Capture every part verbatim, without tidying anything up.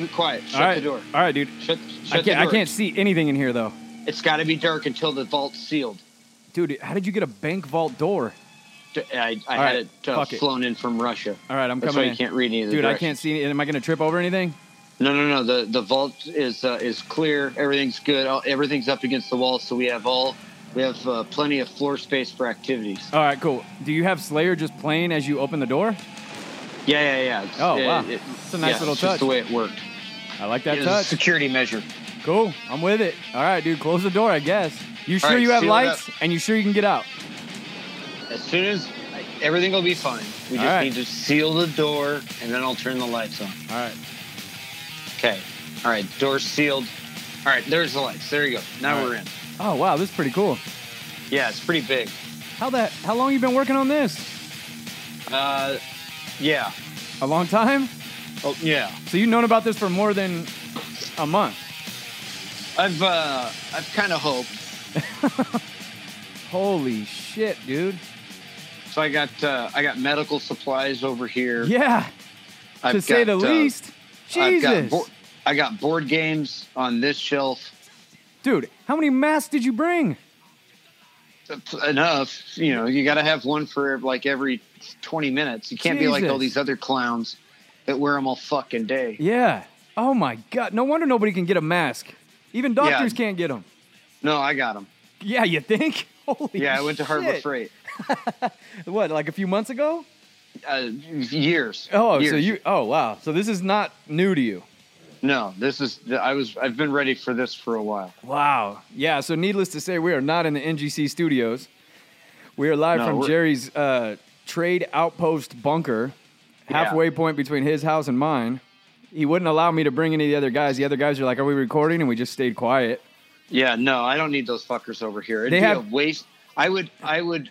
Keep it quiet. Shut right. the door. All right, dude. Shut, shut I can't, the door. I can't see anything in here, though. It's got to be dark until the vault's sealed. Dude, how did you get a bank vault door? I, I had right. it uh, flown it. in from Russia. All right, I'm That's coming That's why in. you can't read any of the Dude, directions. I can't see any. Am I going to trip over anything? No, no, no. The the vault is uh, is clear. Everything's good. All, everything's up against the wall, so we have all we have uh, plenty of floor space for activities. All right, cool. Do you have Slayer just playing as you open the door? Yeah, yeah, yeah. Oh, it, wow. It, That's a nice yeah, little it's touch. Just the way it worked. I like that it touch. It's a security measure. Cool. I'm with it. All right, dude. Close the door, I guess. You sure right, you have lights and you sure you can get out? As soon as I, everything will be fine. We all just right. need to seal the door and then I'll turn the lights on. All right. Okay. All right. Door sealed. All right. There's the lights. There you go. Now right. we're in. Oh, wow. This is pretty cool. Yeah, it's pretty big. How that? How long you been working on this? Uh, yeah. A long time? Oh, yeah. So you've known about this for more than a month? I've, uh, I've kind of hoped. Holy shit, dude. So I got, uh, I got medical supplies over here. Yeah. I've to got, say the uh, least. Jesus. I've got bo- I got board games on this shelf. Dude, how many masks did you bring? Enough. You know, you got to have one for like every twenty minutes. You can't Jesus. be like all these other clowns that wear them all fucking day. Yeah. Oh, my God. No wonder nobody can get a mask. Even doctors yeah. can't get them. No, I got them. Yeah, you think? Holy Yeah, I went shit. to Harbor Freight. What, like a few months ago? Uh, years. Oh, years. so you? Oh, wow. So this is not new to you. No, this is. I was. I've been ready for this for a while. Wow. Yeah. So, needless to say, we are not in the N G C studios. We are live no, from Jerry's uh, trade outpost bunker, halfway yeah. point between his house and mine. He wouldn't allow me to bring any of the other guys. The other guys are like, "Are we recording?" And we just stayed quiet. Yeah. No, I don't need those fuckers over here. It'd they be have- a waste. I would I would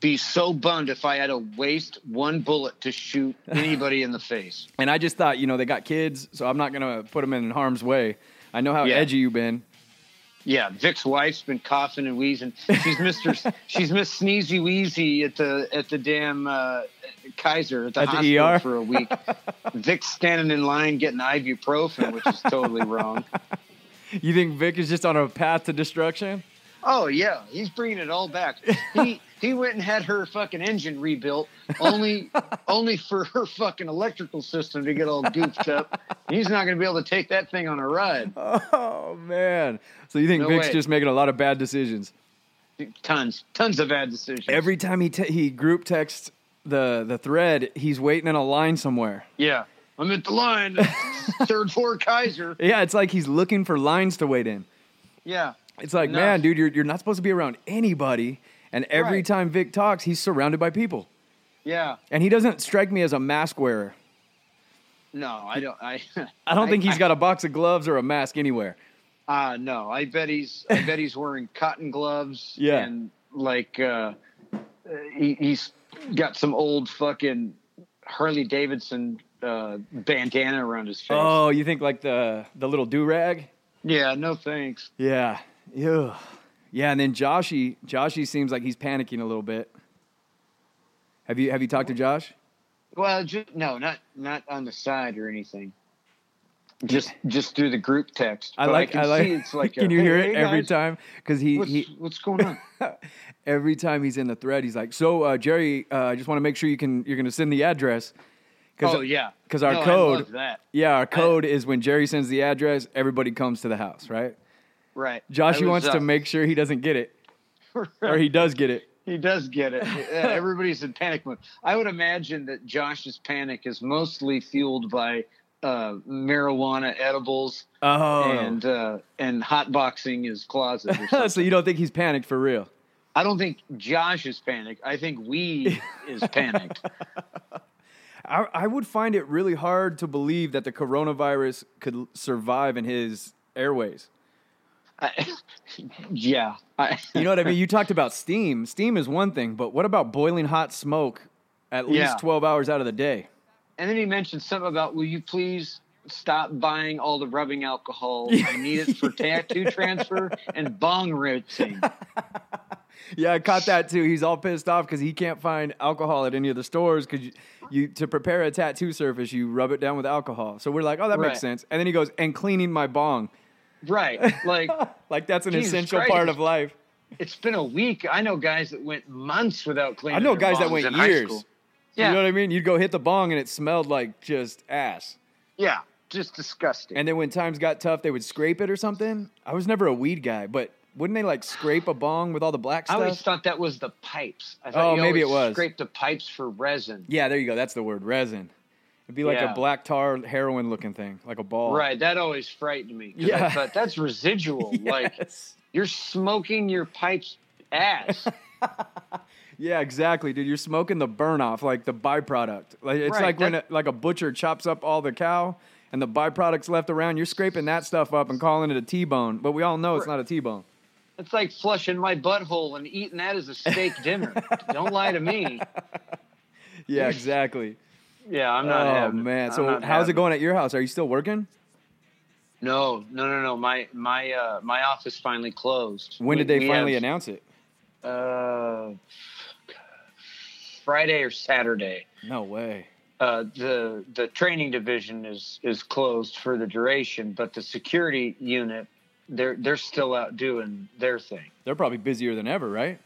be so bummed if I had to waste one bullet to shoot anybody in the face. And I just thought, you know, they got kids, so I'm not going to put them in harm's way. I know how yeah. edgy you've been. Yeah, Vic's wife's been coughing and wheezing. She's Mister She's Miss Sneezy Wheezy at the at the damn uh, Kaiser at the at hospital the E R? For a week. Vic's standing in line getting ibuprofen, which is totally wrong. You think Vic is just on a path to destruction? Oh, yeah. He's bringing it all back. He he went and had her fucking engine rebuilt only only for her fucking electrical system to get all goofed up. He's not going to be able to take that thing on a ride. Oh, man. So you think no Vic's way. just making a lot of bad decisions? Tons. Tons of bad decisions. Every time he te- he group texts the, the thread, he's waiting in a line somewhere. Yeah. I'm at the line. Third floor Kaiser. Yeah, it's like he's looking for lines to wait in. Yeah. It's like, no. man, dude, you're you're not supposed to be around anybody. And every right. time Vic talks, he's surrounded by people. Yeah. And he doesn't strike me as a mask wearer. No, I don't. I I don't I, think he's I, got a box of gloves or a mask anywhere. Uh, no, I bet he's I bet he's wearing cotton gloves. Yeah. And like uh, he, he's got some old fucking Harley Davidson uh, bandana around his face. Oh, you think like the the little do-rag? Yeah, no thanks. Yeah. Ew. Yeah, and then Joshy, Joshy seems like he's panicking a little bit. Have you have you talked to Josh? Well, just, no, not not on the side or anything. Just just through the group text. I but like I can I like, see it's like Can a, you hear hey, it hey, every guys, time? Because he what's, he what's going on? Every time he's in the thread, he's like, "So, uh, Jerry, uh, I just want to make sure you can you're going to send the address." Oh, yeah. Because our no, code. I love that. Yeah, our code I, is when Jerry sends the address, everybody comes to the house, right? Right. Josh, he wants up. to make sure he doesn't get it. Right. Or he does get it. He does get it. Everybody's in panic mode. I would imagine that Josh's panic is mostly fueled by uh, marijuana edibles oh. and uh, and hotboxing his closet. Or so you don't think he's panicked for real? I don't think Josh is panicked. I think we is panicked. I, I would find it really hard to believe that the coronavirus could survive in his airways. I, yeah. I, you know what I mean? You talked about steam. Steam is one thing, but what about boiling hot smoke at least yeah. twelve hours out of the day? And then he mentioned something about, will you please stop buying all the rubbing alcohol? I need it for tattoo transfer and bong rinsing. Yeah, I caught that too. He's all pissed off because he can't find alcohol at any of the stores because you, you to prepare a tattoo surface, you rub it down with alcohol. So we're like, oh, that right. makes sense. And then he goes, and cleaning my bong. Right. Like, like that's an Jesus essential Christ. part of life. It's been a week. I know guys that went months without cleaning. I know guys that went years. Yeah. You know what I mean? You'd go hit the bong and it smelled like just ass. Yeah. Just disgusting. And then when times got tough, they would scrape it or something. I was never a weed guy, but wouldn't they like scrape a bong with all the black stuff? I always thought that was the pipes. I thought oh, you maybe it was. Scrape the pipes for resin. Yeah, there you go. That's the word, resin. It'd be like yeah. a black tar heroin looking thing, like a ball. Right. That always frightened me. Yeah. I thought that's residual. Yes. Like you're smoking your pipe's ass. Yeah, exactly, dude. You're smoking the burn off, like the byproduct. Like it's right, like that, when a, like a butcher chops up all the cow. And the byproducts left around, you're scraping that stuff up and calling it a T-bone. But we all know it's not a T-bone. It's like flushing my butthole and eating that as a steak dinner. Don't lie to me. Yeah, exactly. Yeah, I'm not oh, having it. Oh, man. So how's having. it going at your house? Are you still working? No, no, no, no. My my uh, my office finally closed. When we, did they finally have, announce it? Uh, Friday or Saturday. No way. Uh, the the training division is, is closed for the duration, but the security unit, they're they're still out doing their thing. They're probably busier than ever, right?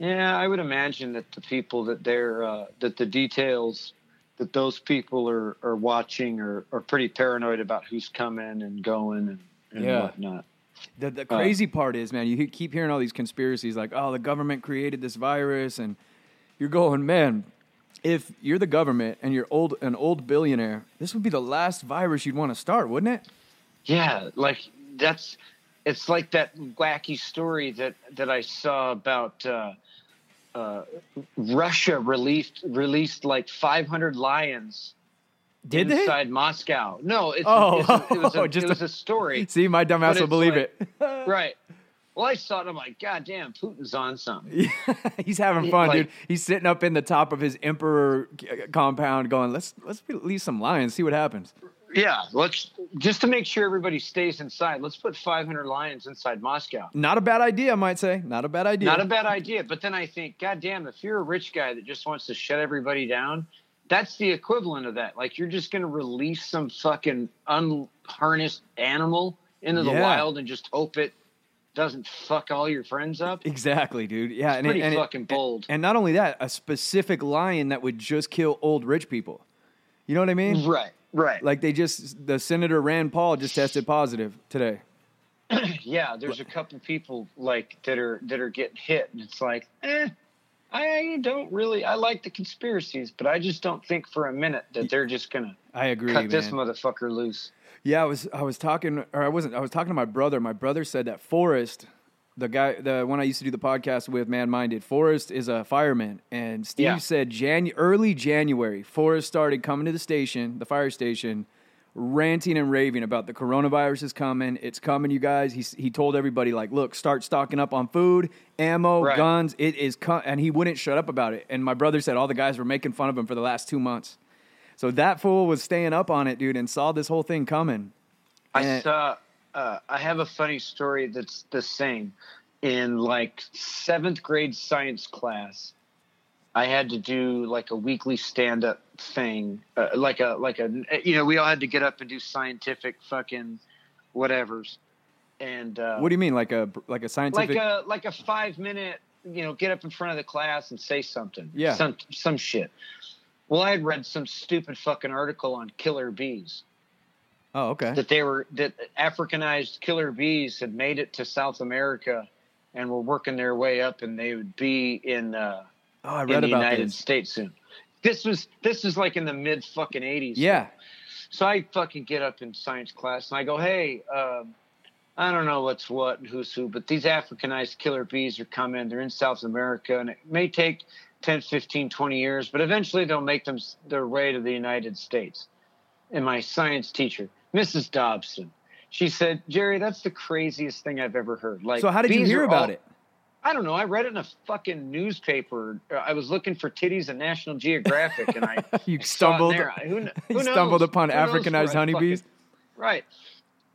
Yeah, I would imagine that the people that they're uh, that the details that those people are, are watching are, are pretty paranoid about who's coming and going and, and yeah. whatnot. The the crazy uh, part is, man, you keep hearing all these conspiracies like, oh, the government created this virus, and you're going, man. If you're the government and you're old, an old billionaire, this would be the last virus you'd want to start, wouldn't it? Yeah, like that's – it's like that wacky story that, that I saw about uh, uh, Russia released released like five hundred lions Did inside they? Moscow. No, it's, oh, it's a, it, was a, just it was a story. See, my dumb ass will believe like, it. Right. Well, I saw it. I'm like, God damn, Putin's on something. He's having fun, like, dude. He's sitting up in the top of his emperor compound going, let's let's release some lions, see what happens. Yeah, let's just to make sure everybody stays inside, let's put five hundred lions inside Moscow. Not a bad idea, I might say. Not a bad idea. Not a bad idea. But then I think, God damn, if you're a rich guy that just wants to shut everybody down, that's the equivalent of that. Like, you're just going to release some fucking unharnessed animal into yeah. the wild and just hope it doesn't fuck all your friends up. Exactly, dude. Yeah, it's and pretty and fucking it, bold. And not only that, a specific lion that would just kill old rich people. You know what I mean? Right, right. Like they just, the Senator Rand Paul just tested positive today. Yeah, there's a couple people like that are that are getting hit, and it's like, eh, I don't really. I like the conspiracies, but I just don't think for a minute that they're just gonna. I agree. Cut man. this motherfucker loose. Yeah, I was I was talking, or I wasn't. I was talking to my brother. My brother said that Forrest, the guy, the one I used to do the podcast with, Man Minded. Forrest is a fireman, and Steve yeah. said Janu- early January, Forrest started coming to the station, the fire station, ranting and raving about the coronavirus is coming. It's coming, you guys. He he told everybody like, look, start stocking up on food, ammo, right. guns. It is, com-, and he wouldn't shut up about it. And my brother said all the guys were making fun of him for the last two months. So that fool was staying up on it, dude, and saw this whole thing coming. And I saw uh, – I have a funny story that's the same. In, like, seventh grade science class, I had to do, like, a weekly stand-up thing. Uh, like a – like a you know, we all had to get up and do scientific fucking whatevers. And uh, what do you mean, like a like a scientific – Like a like a five-minute, you know, get up in front of the class and say something. Yeah. Some, some shit. Well, I had read some stupid fucking article on killer bees. Oh, okay. That they were that Africanized killer bees had made it to South America and were working their way up, and they would be in, uh, oh, I read in the about United this. States soon. This was this is like in the mid fucking eighties. Yeah. So I fucking get up in science class and I go, hey, um, I don't know what's what and who's who, but these Africanized killer bees are coming. They're in South America, and it may take ten, fifteen, twenty years, but eventually they'll make them their way to the United States. And my science teacher, Missus Dobson, she said, Jerry, that's the craziest thing I've ever heard. Like, so how did you hear about all, it? I don't know. I read it in a fucking newspaper. I was looking for titties in National Geographic, and I you stumbled, there. Who, who you stumbled upon who Africanized honeybees. Fucking, right.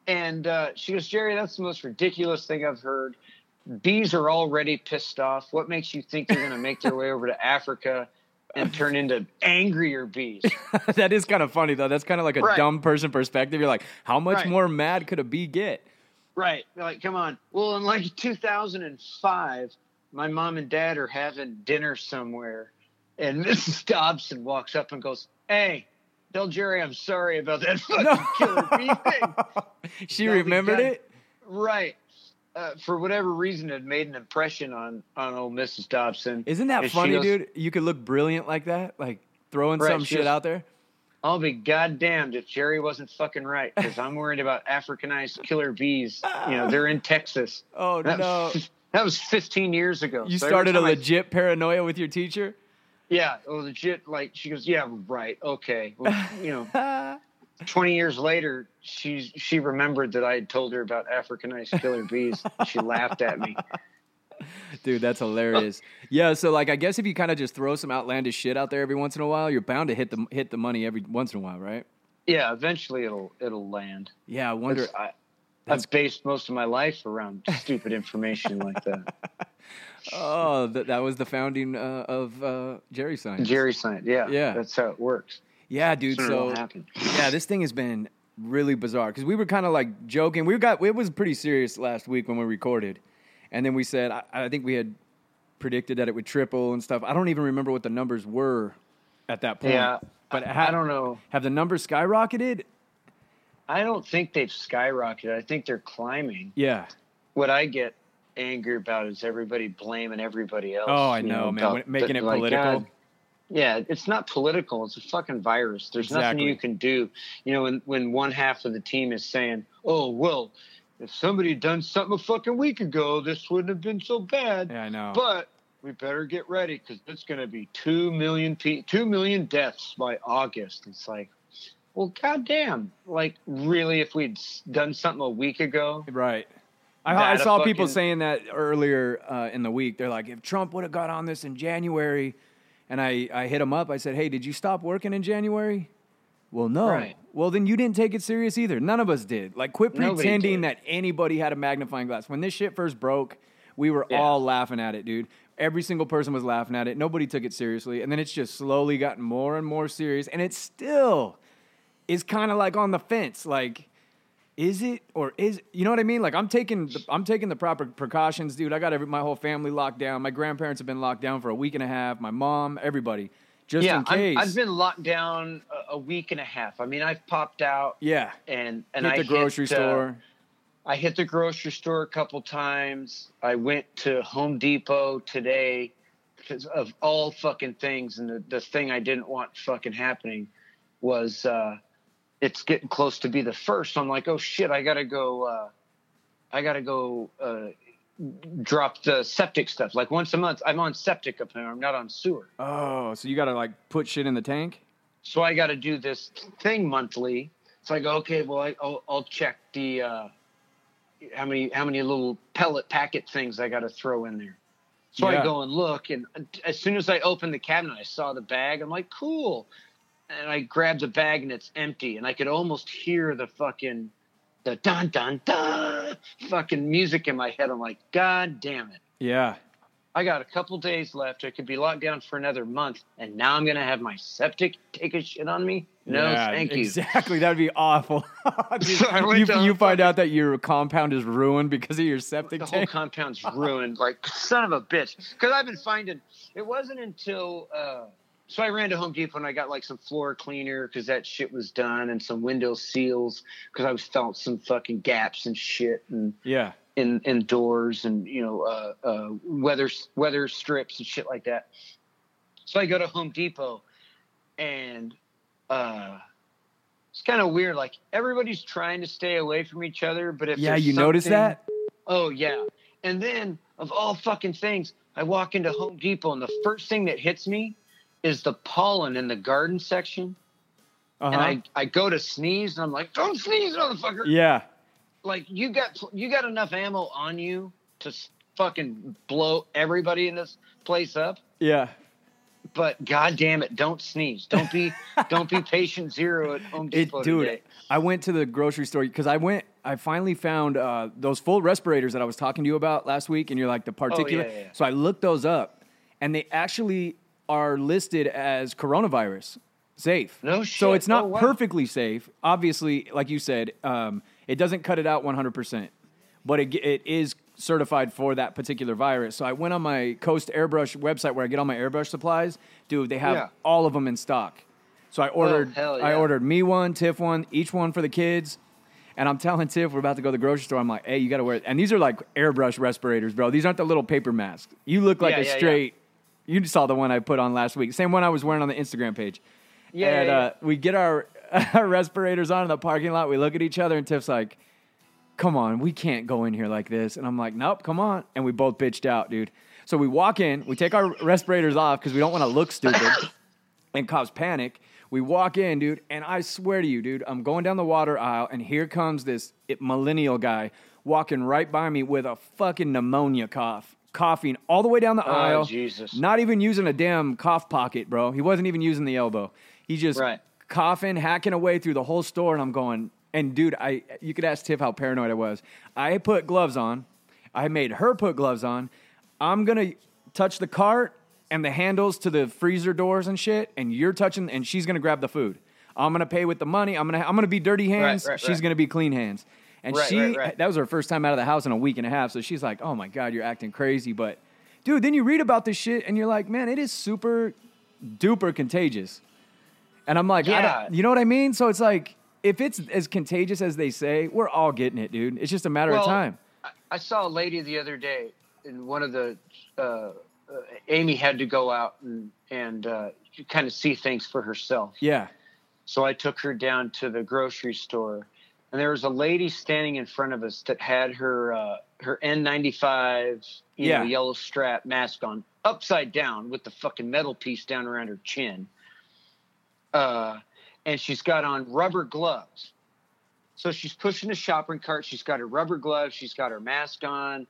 And uh, she goes, Jerry, that's the most ridiculous thing I've heard. bees are already pissed off. What makes you think they're going to make their way over to Africa and turn into angrier bees? That is kind of funny, though. That's kind of like a right. dumb person perspective. You're like, how much right. more mad could a bee get? Right. Like, come on. Well, in like two thousand five, my mom and dad are having dinner somewhere, and Missus Dobson walks up and goes, hey, tell Jerry I'm sorry about that fucking no. killer bee thing. She remembered got, it? Right. Uh, for whatever reason, it made an impression on, on old Missus Dobson. Isn't that and funny, goes, dude? You could look brilliant like that, like throwing right, some shit goes, out there. I'll be goddamned if Jerry wasn't fucking right, because I'm worried about Africanized killer bees. You know, they're in Texas. Oh, that no. Was, that was fifteen years ago. You so started a legit I, paranoia with your teacher? Yeah, legit. Like, she goes, yeah, right, okay. Well, you know, twenty years later, she's, she remembered that I had told her about Africanized killer bees. And she laughed at me. Dude, that's hilarious. Yeah, so, like, I guess if you kind of just throw some outlandish shit out there every once in a while, you're bound to hit the hit the money every once in a while, right? Yeah, eventually it'll it'll land. Yeah, I wonder. That's, I, I've based most of my life around stupid information like that. Oh, that, that was the founding uh, of uh, Jerry Science. Jerry Science, yeah. Yeah. That's how it works. Yeah, dude. So, yeah, this thing has been really bizarre because we were kind of like joking. We got It was pretty serious last week when we recorded. And then we said, I, I think we had predicted that it would triple and stuff. I don't even remember what the numbers were at that point. Yeah, but I, ha- I don't know. Have the numbers skyrocketed? I don't think they've skyrocketed. I think they're climbing. Yeah. What I get angry about is everybody blaming everybody else. Oh, I know, know man. About, making it like, political. God, yeah, it's not political. It's a fucking virus. There's exactly. nothing you can do. You know, when, when one half of the team is saying, oh, well, if somebody had done something a fucking week ago, this wouldn't have been so bad. Yeah, I know. But we better get ready because it's going to be two million pe- two million deaths by August. It's like, well, goddamn. Like, really, if we'd done something a week ago? Right. I, I saw fucking... people saying that earlier uh, in the week. They're like, if Trump would have got on this in January, and I, I hit him up. I said, hey, did you stop working in January? Well, no. Right. Well, then you didn't take it serious either. None of us did. Like, quit pretending that anybody had a magnifying glass. When this shit first broke, we were yeah. all laughing at it, dude. Every single person was laughing at it. Nobody took it seriously. And then it's just slowly gotten more and more serious. And it still is kind of like on the fence. Like, is it or is you know what I mean? Like, I'm taking the, I'm taking the proper precautions, dude. I got every, my whole family locked down. My grandparents have been locked down for a week and a half. My mom, everybody. Just yeah, in case. I've been locked down a week and a half. I mean, I've popped out. Yeah. And, and hit I the grocery hit, store. Uh, I hit the grocery store a couple times. I went to Home Depot today because of all fucking things. And the, the thing I didn't want fucking happening was uh, it's getting close to be the first. So I'm like, oh, shit, I got to go. Uh, I got to go uh, drop the septic stuff. Like, once a month I'm on septic up there. I'm not on sewer. Oh, so you gotta like put shit in the tank. So I gotta do this thing monthly. So I go, okay, well I, I'll, I'll check the uh how many how many little pellet packet things I gotta throw in there. So yeah. I go and look, and as soon as I opened the cabinet I saw the bag. I'm like, cool. And I grabbed the bag and it's empty, and I could almost hear the fucking the dun dun dun fucking music in my head. I'm like, God damn it. Yeah. I got a couple days left. I could be locked down for another month, and now I'm gonna have my septic take a shit on me. No, yeah, thank you. Exactly. That'd be awful. Dude, so you you find out that your compound is ruined because of your septic the tank. The whole compound's ruined. Like, son of a bitch. Because I've been finding it wasn't until uh so I ran to Home Depot and I got like some floor cleaner because that shit was done, and some window seals because I felt some fucking gaps and shit, and yeah, in in doors and you know uh, uh, weather weather strips and shit like that. So I go to Home Depot, and uh, it's kind of weird. Like, everybody's trying to stay away from each other, but if yeah, you notice that? Oh yeah, and then of all fucking things, I walk into Home Depot and the first thing that hits me is the pollen in the garden section. Uh-huh. And I, I go to sneeze, and I'm like, don't sneeze, motherfucker. Yeah. Like, you got you got enough ammo on you to fucking blow everybody in this place up. Yeah. But goddamn it, don't sneeze. Don't be don't be patient zero at Home Depot it, dude, today. I went to the grocery store because I went. I finally found uh, those full respirators that I was talking to you about last week, and you're like the particulate. Oh, yeah, yeah. So I looked those up, and they actually are listed as coronavirus safe. No shit. So it's not oh, wow. perfectly safe. Obviously, like you said, um, it doesn't cut it out one hundred percent, but it it is certified for that particular virus. So I went on my Coast Airbrush website where I get all my airbrush supplies. Dude, they have yeah. all of them in stock. So I ordered oh, yeah. I ordered me one, Tiff one, each one for the kids. And I'm telling Tiff, we're about to go to the grocery store. I'm like, hey, you got to wear it. And these are like airbrush respirators, bro. These aren't the little paper masks. You look like yeah, a yeah, straight, yeah. you saw the one I put on last week. Same one I was wearing on the Instagram page. Yeah, and yeah, yeah. Uh, we get our, our respirators on in the parking lot. We look at each other and Tiff's like, come on, we can't go in here like this. And I'm like, nope, come on. And we both bitched out, dude. So we walk in, we take our respirators off because we don't want to look stupid and cause panic. We walk in, dude, and I swear to you, dude, I'm going down the water aisle, and here comes this millennial guy walking right by me with a fucking pneumonia cough, coughing all the way down the oh, aisle. Jesus. Not even using a damn cough pocket, bro. He wasn't even using the elbow. He just right. coughing, hacking away through the whole store, and I'm going... And, dude, I you could ask Tiff how paranoid I was. I put gloves on. I made her put gloves on. I'm going to touch the cart and the handles to the freezer doors and shit, and you're touching, and she's going to grab the food. I'm going to pay with the money. I'm going to I'm gonna be dirty hands. Right, right, she's right. going to be clean hands. And right, she right, right. that was her first time out of the house in a week and a half, so she's like, oh, my God, you're acting crazy. But, dude, then you read about this shit, and you're like, man, it is super duper contagious. And I'm like, yeah. I don't, you know what I mean? So it's like, if it's as contagious as they say, we're all getting it, dude. It's just a matter well, of time. I saw a lady the other day, and one of the uh, uh, Amy had to go out and and uh, kind of see things for herself. Yeah. So I took her down to the grocery store, and there was a lady standing in front of us that had her uh, her N ninety-five, you yeah. know, yellow strap mask on, upside down with the fucking metal piece down around her chin. Uh. And she's got on rubber gloves. So she's pushing a shopping cart. She's got her rubber gloves. She's got her mask on,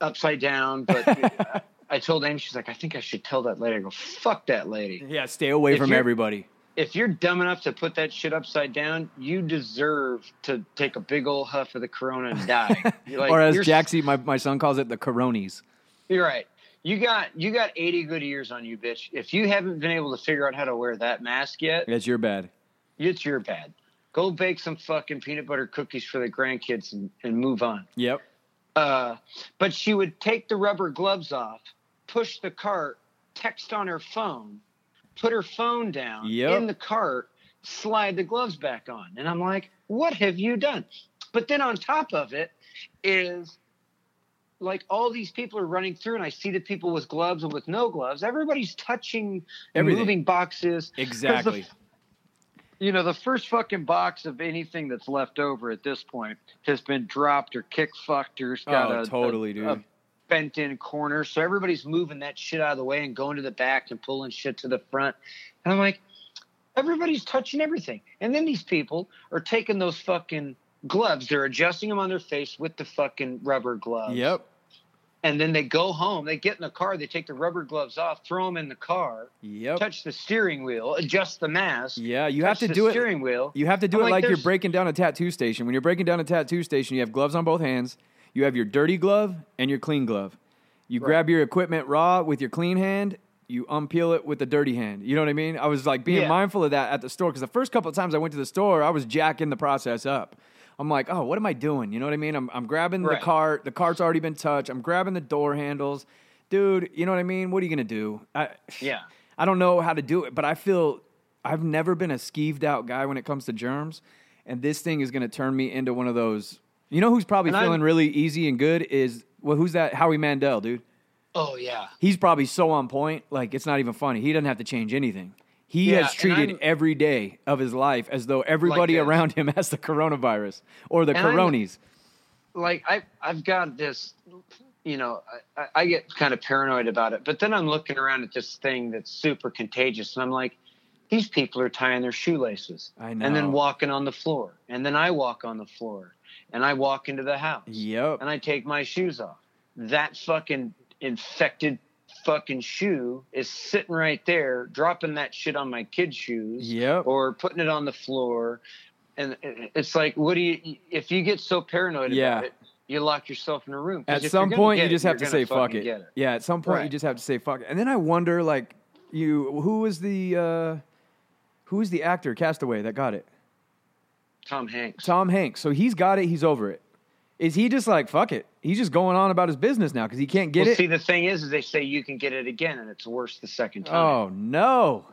upside down. But you know, I, I told Amy, she's like, I think I should tell that lady. I go, fuck that lady. Yeah, stay away if from everybody. If you're dumb enough to put that shit upside down, you deserve to take a big old huff of the corona and die. You're like, or as Jaxie, my, my son calls it, the coronies. You're right. You got you got eighty good years on you, bitch. If you haven't been able to figure out how to wear that mask yet. That's your bad. It's your bad. Go bake some fucking peanut butter cookies for the grandkids and, and move on. Yep. Uh, but she would take the rubber gloves off, push the cart, text on her phone, put her phone down yep. in the cart, slide the gloves back on. And I'm like, what have you done? But then on top of it is like all these people are running through, and I see the people with gloves and with no gloves. Everybody's touching Everything. moving boxes. Exactly. You know, the first fucking box of anything that's left over at this point has been dropped or kick fucked or it's got oh, a, totally, a, dude. a bent in corner. So everybody's moving that shit out of the way and going to the back and pulling shit to the front. And I'm like, everybody's touching everything. And then these people are taking those fucking gloves. They're adjusting them on their face with the fucking rubber gloves. Yep. And then they go home, they get in the car, they take the rubber gloves off, throw them in the car, yep. touch the steering wheel, adjust the mask. Yeah, you have to do it. Steering wheel. You have to do it like you're breaking down a tattoo station. When you're breaking down a tattoo station, you have gloves on both hands. You have your dirty glove and your clean glove. You right. grab your equipment raw with your clean hand, you unpeel it with the dirty hand. You know what I mean? I was like being yeah. mindful of that at the store because the first couple of times I went to the store, I was jacking the process up. I'm like, oh, what am I doing? You know what I mean? I'm I'm grabbing right. the cart. The cart's already been touched. I'm grabbing the door handles. Dude, you know what I mean? What are you going to do? I, yeah. I don't know how to do it, but I feel I've never been a skeeved out guy when it comes to germs, and this thing is going to turn me into one of those. You know who's probably and feeling I'm, really easy and good is, well, who's that? Howie Mandel, dude. Oh, yeah. He's probably so on point, like it's not even funny. He doesn't have to change anything. He yeah, has treated every day of his life as though everybody like around him has the coronavirus or the coronies. I'm, like, I, I've got this, you know, I, I get kind of paranoid about it. But then I'm looking around at this thing that's super contagious. And I'm like, these people are tying their shoelaces. I know. And then walking on the floor. And then I walk on the floor. And I walk into the house. Yep. And I take my shoes off. That fucking infected fucking shoe is sitting right there, dropping that shit on my kid's shoes, yep, or putting it on the floor. And it's like, what do you, if you get so paranoid yeah. about it, you lock yourself in a room. At some point, you just have to say, fuck it. Yeah. At some point, you just have to say, fuck it. And then I wonder, like, you, who was the, uh, who was the actor Castaway that got it? Tom Hanks. Tom Hanks. So he's got it. He's over it. Is he just like, fuck it? He's just going on about his business now because he can't get well, it. See, the thing is, is they say you can get it again, and it's worse the second time. Oh, no.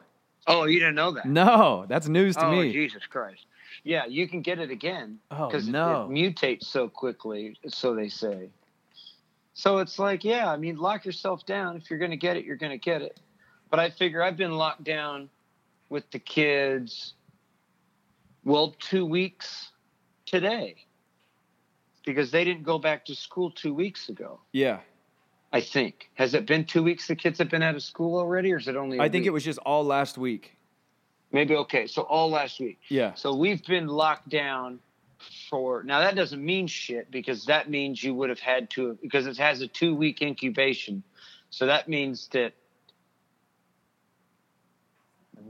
Oh, you didn't know that? No. That's news to oh, me. Oh, Jesus Christ. Yeah, you can get it again because oh, no. it, it mutates so quickly, so they say. So it's like, yeah, I mean, lock yourself down. If you're going to get it, you're going to get it. But I figure I've been locked down with the kids, well, two weeks today because they didn't go back to school two weeks ago. Yeah. I think. Has it been two weeks the kids have been out of school already, or is it only I think week? It was just all last week. Maybe, okay, so all last week. Yeah. So we've been locked down for – now that doesn't mean shit because that means you would have had to – because it has a two-week incubation. So that means that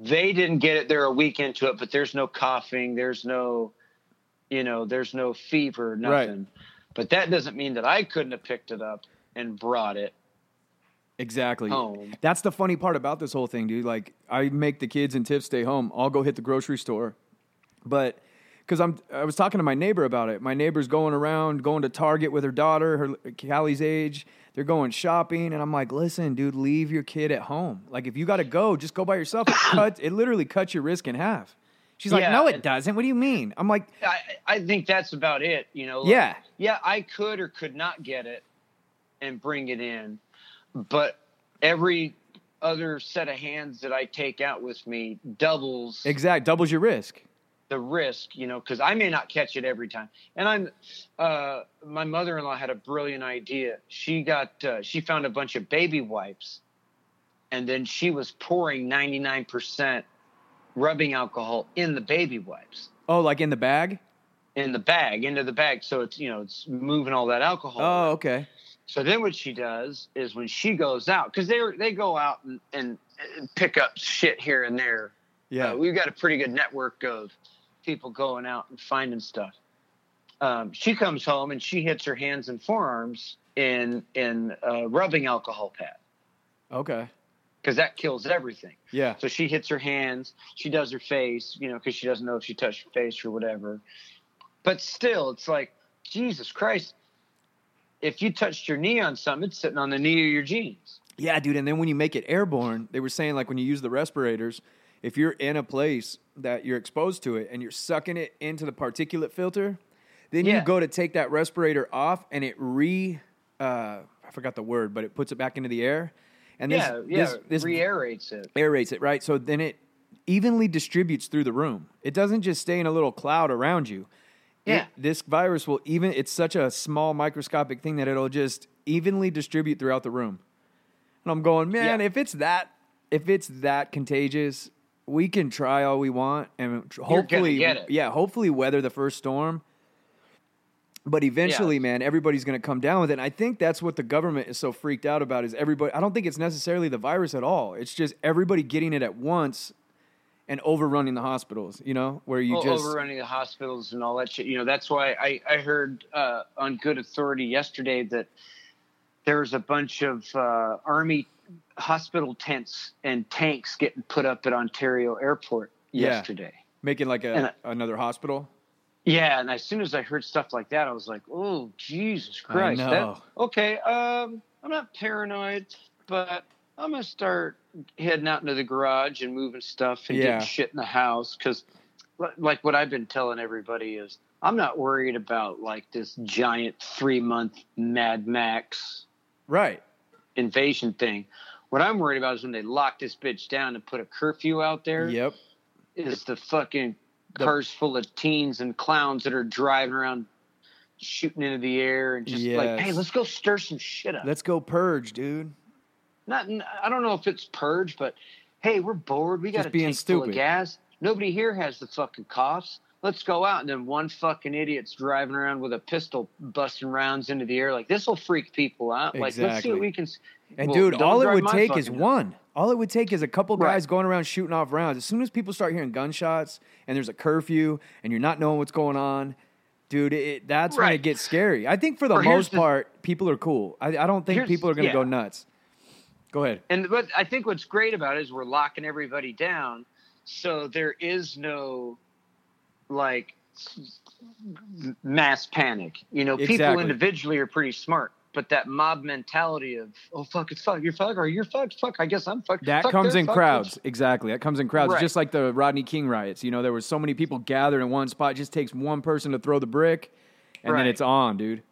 they didn't get it. They're a week into it, but there's no coughing. There's no – you know, there's no fever, nothing. Right. But that doesn't mean that I couldn't have picked it up and brought it. Exactly. Home. That's the funny part about this whole thing, dude. Like, I make the kids and Tiff stay home. I'll go hit the grocery store. But because I'm, I was talking to my neighbor about it. My neighbor's going around, going to Target with her daughter, her Callie's age. They're going shopping. And I'm like, listen, dude, leave your kid at home. Like, if you got to go, just go by yourself. It, cuts, it literally cuts your risk in half. She's yeah, like, no, it doesn't. What do you mean? I'm like, I, I think that's about it. You know, like, yeah. Yeah, I could or could not get it and bring it in. But every other set of hands that I take out with me doubles. Exact, doubles your risk. The risk, you know, because I may not catch it every time. And I'm, uh, my mother-in-law had a brilliant idea. She got, uh, she found a bunch of baby wipes, and then she was pouring ninety-nine percent rubbing alcohol in the baby wipes. Oh, like in the bag? In the bag, into the bag. So it's, you know, it's moving all that alcohol. Oh, away. Okay. So then what she does is when she goes out, because they they go out and, and, and pick up shit here and there. Yeah. Uh, we've got a pretty good network of people going out and finding stuff. Um, she comes home and she hits her hands and forearms in in uh, rubbing alcohol pad. Okay. Because that kills everything. Yeah. So she hits her hands. She does her face, you know, because she doesn't know if she touched her face or whatever. But still, it's like, Jesus Christ. If you touched your knee on something, it's sitting on the knee of your jeans. Yeah, dude. And then when you make it airborne, they were saying, like, when you use the respirators, if you're in a place that you're exposed to it and you're sucking it into the particulate filter, then yeah. you go to take that respirator off and it re, uh, I forgot the word, but it puts it back into the air. And this, yeah, yeah, this, this re-aerates it. Aerates it, right? So then it evenly distributes through the room. It doesn't just stay in a little cloud around you. Yeah. It, this virus will even, it's such a small microscopic thing that it'll just evenly distribute throughout the room. And I'm going, man, yeah. if it's that, if it's that contagious, we can try all we want and hopefully, get it. yeah, hopefully weather the first storm. But eventually, yeah. man, everybody's going to come down with it. And I think that's what the government is so freaked out about is everybody, I don't think it's necessarily the virus at all. It's just everybody getting it at once. And overrunning the hospitals, you know, where you oh, just... Overrunning the hospitals and all that shit. You know, that's why I, I heard uh, on good authority yesterday that there was a bunch of uh, Army hospital tents and tanks getting put up at Ontario Airport yeah. yesterday. Making like a I, another hospital? Yeah, and as soon as I heard stuff like that, I was like, oh, Jesus Christ. I know. That, okay, um, I'm not paranoid, but... I'm going to start heading out into the garage and moving stuff and yeah. getting shit in the house. Because like what I've been telling everybody is I'm not worried about like this giant three month Mad Max right invasion thing. What I'm worried about is when they lock this bitch down and put a curfew out there. Yep. Is the fucking the- cars full of teens and clowns that are driving around shooting into the air and just yes. like, hey, let's go stir some shit up. Let's go purge, dude. Not, I don't know if it's purge, but hey, we're bored. We got a tank full of gas. Nobody here has the fucking coughs. let's go out. And then one fucking idiot's driving around with a pistol busting rounds into the air. Like, this will freak people out. Like, exactly. Let's see what we can. And, well, dude, all it would take is one. All it would take is a couple guys right. going around shooting off rounds. As soon as people start hearing gunshots and there's a curfew and you're not knowing what's going on, dude, it, that's right. when it gets scary. I think for the or most the, part, people are cool. I, I don't think people are going to yeah. go nuts. Go ahead. And but I think what's great about it is we're locking everybody down. So there is no, like, mass panic. You know, exactly. people individually are pretty smart, but that mob mentality of, oh, fuck, it's fuck, you're fuck, or you're fuck, fuck, I guess I'm fucked. That fuck, comes in fuck, crowds. Fuck. Exactly. That comes in crowds. Right. Just like the Rodney King riots. You know, there were so many people gathered in one spot. It just takes one person to throw the brick, and right. then it's on, dude.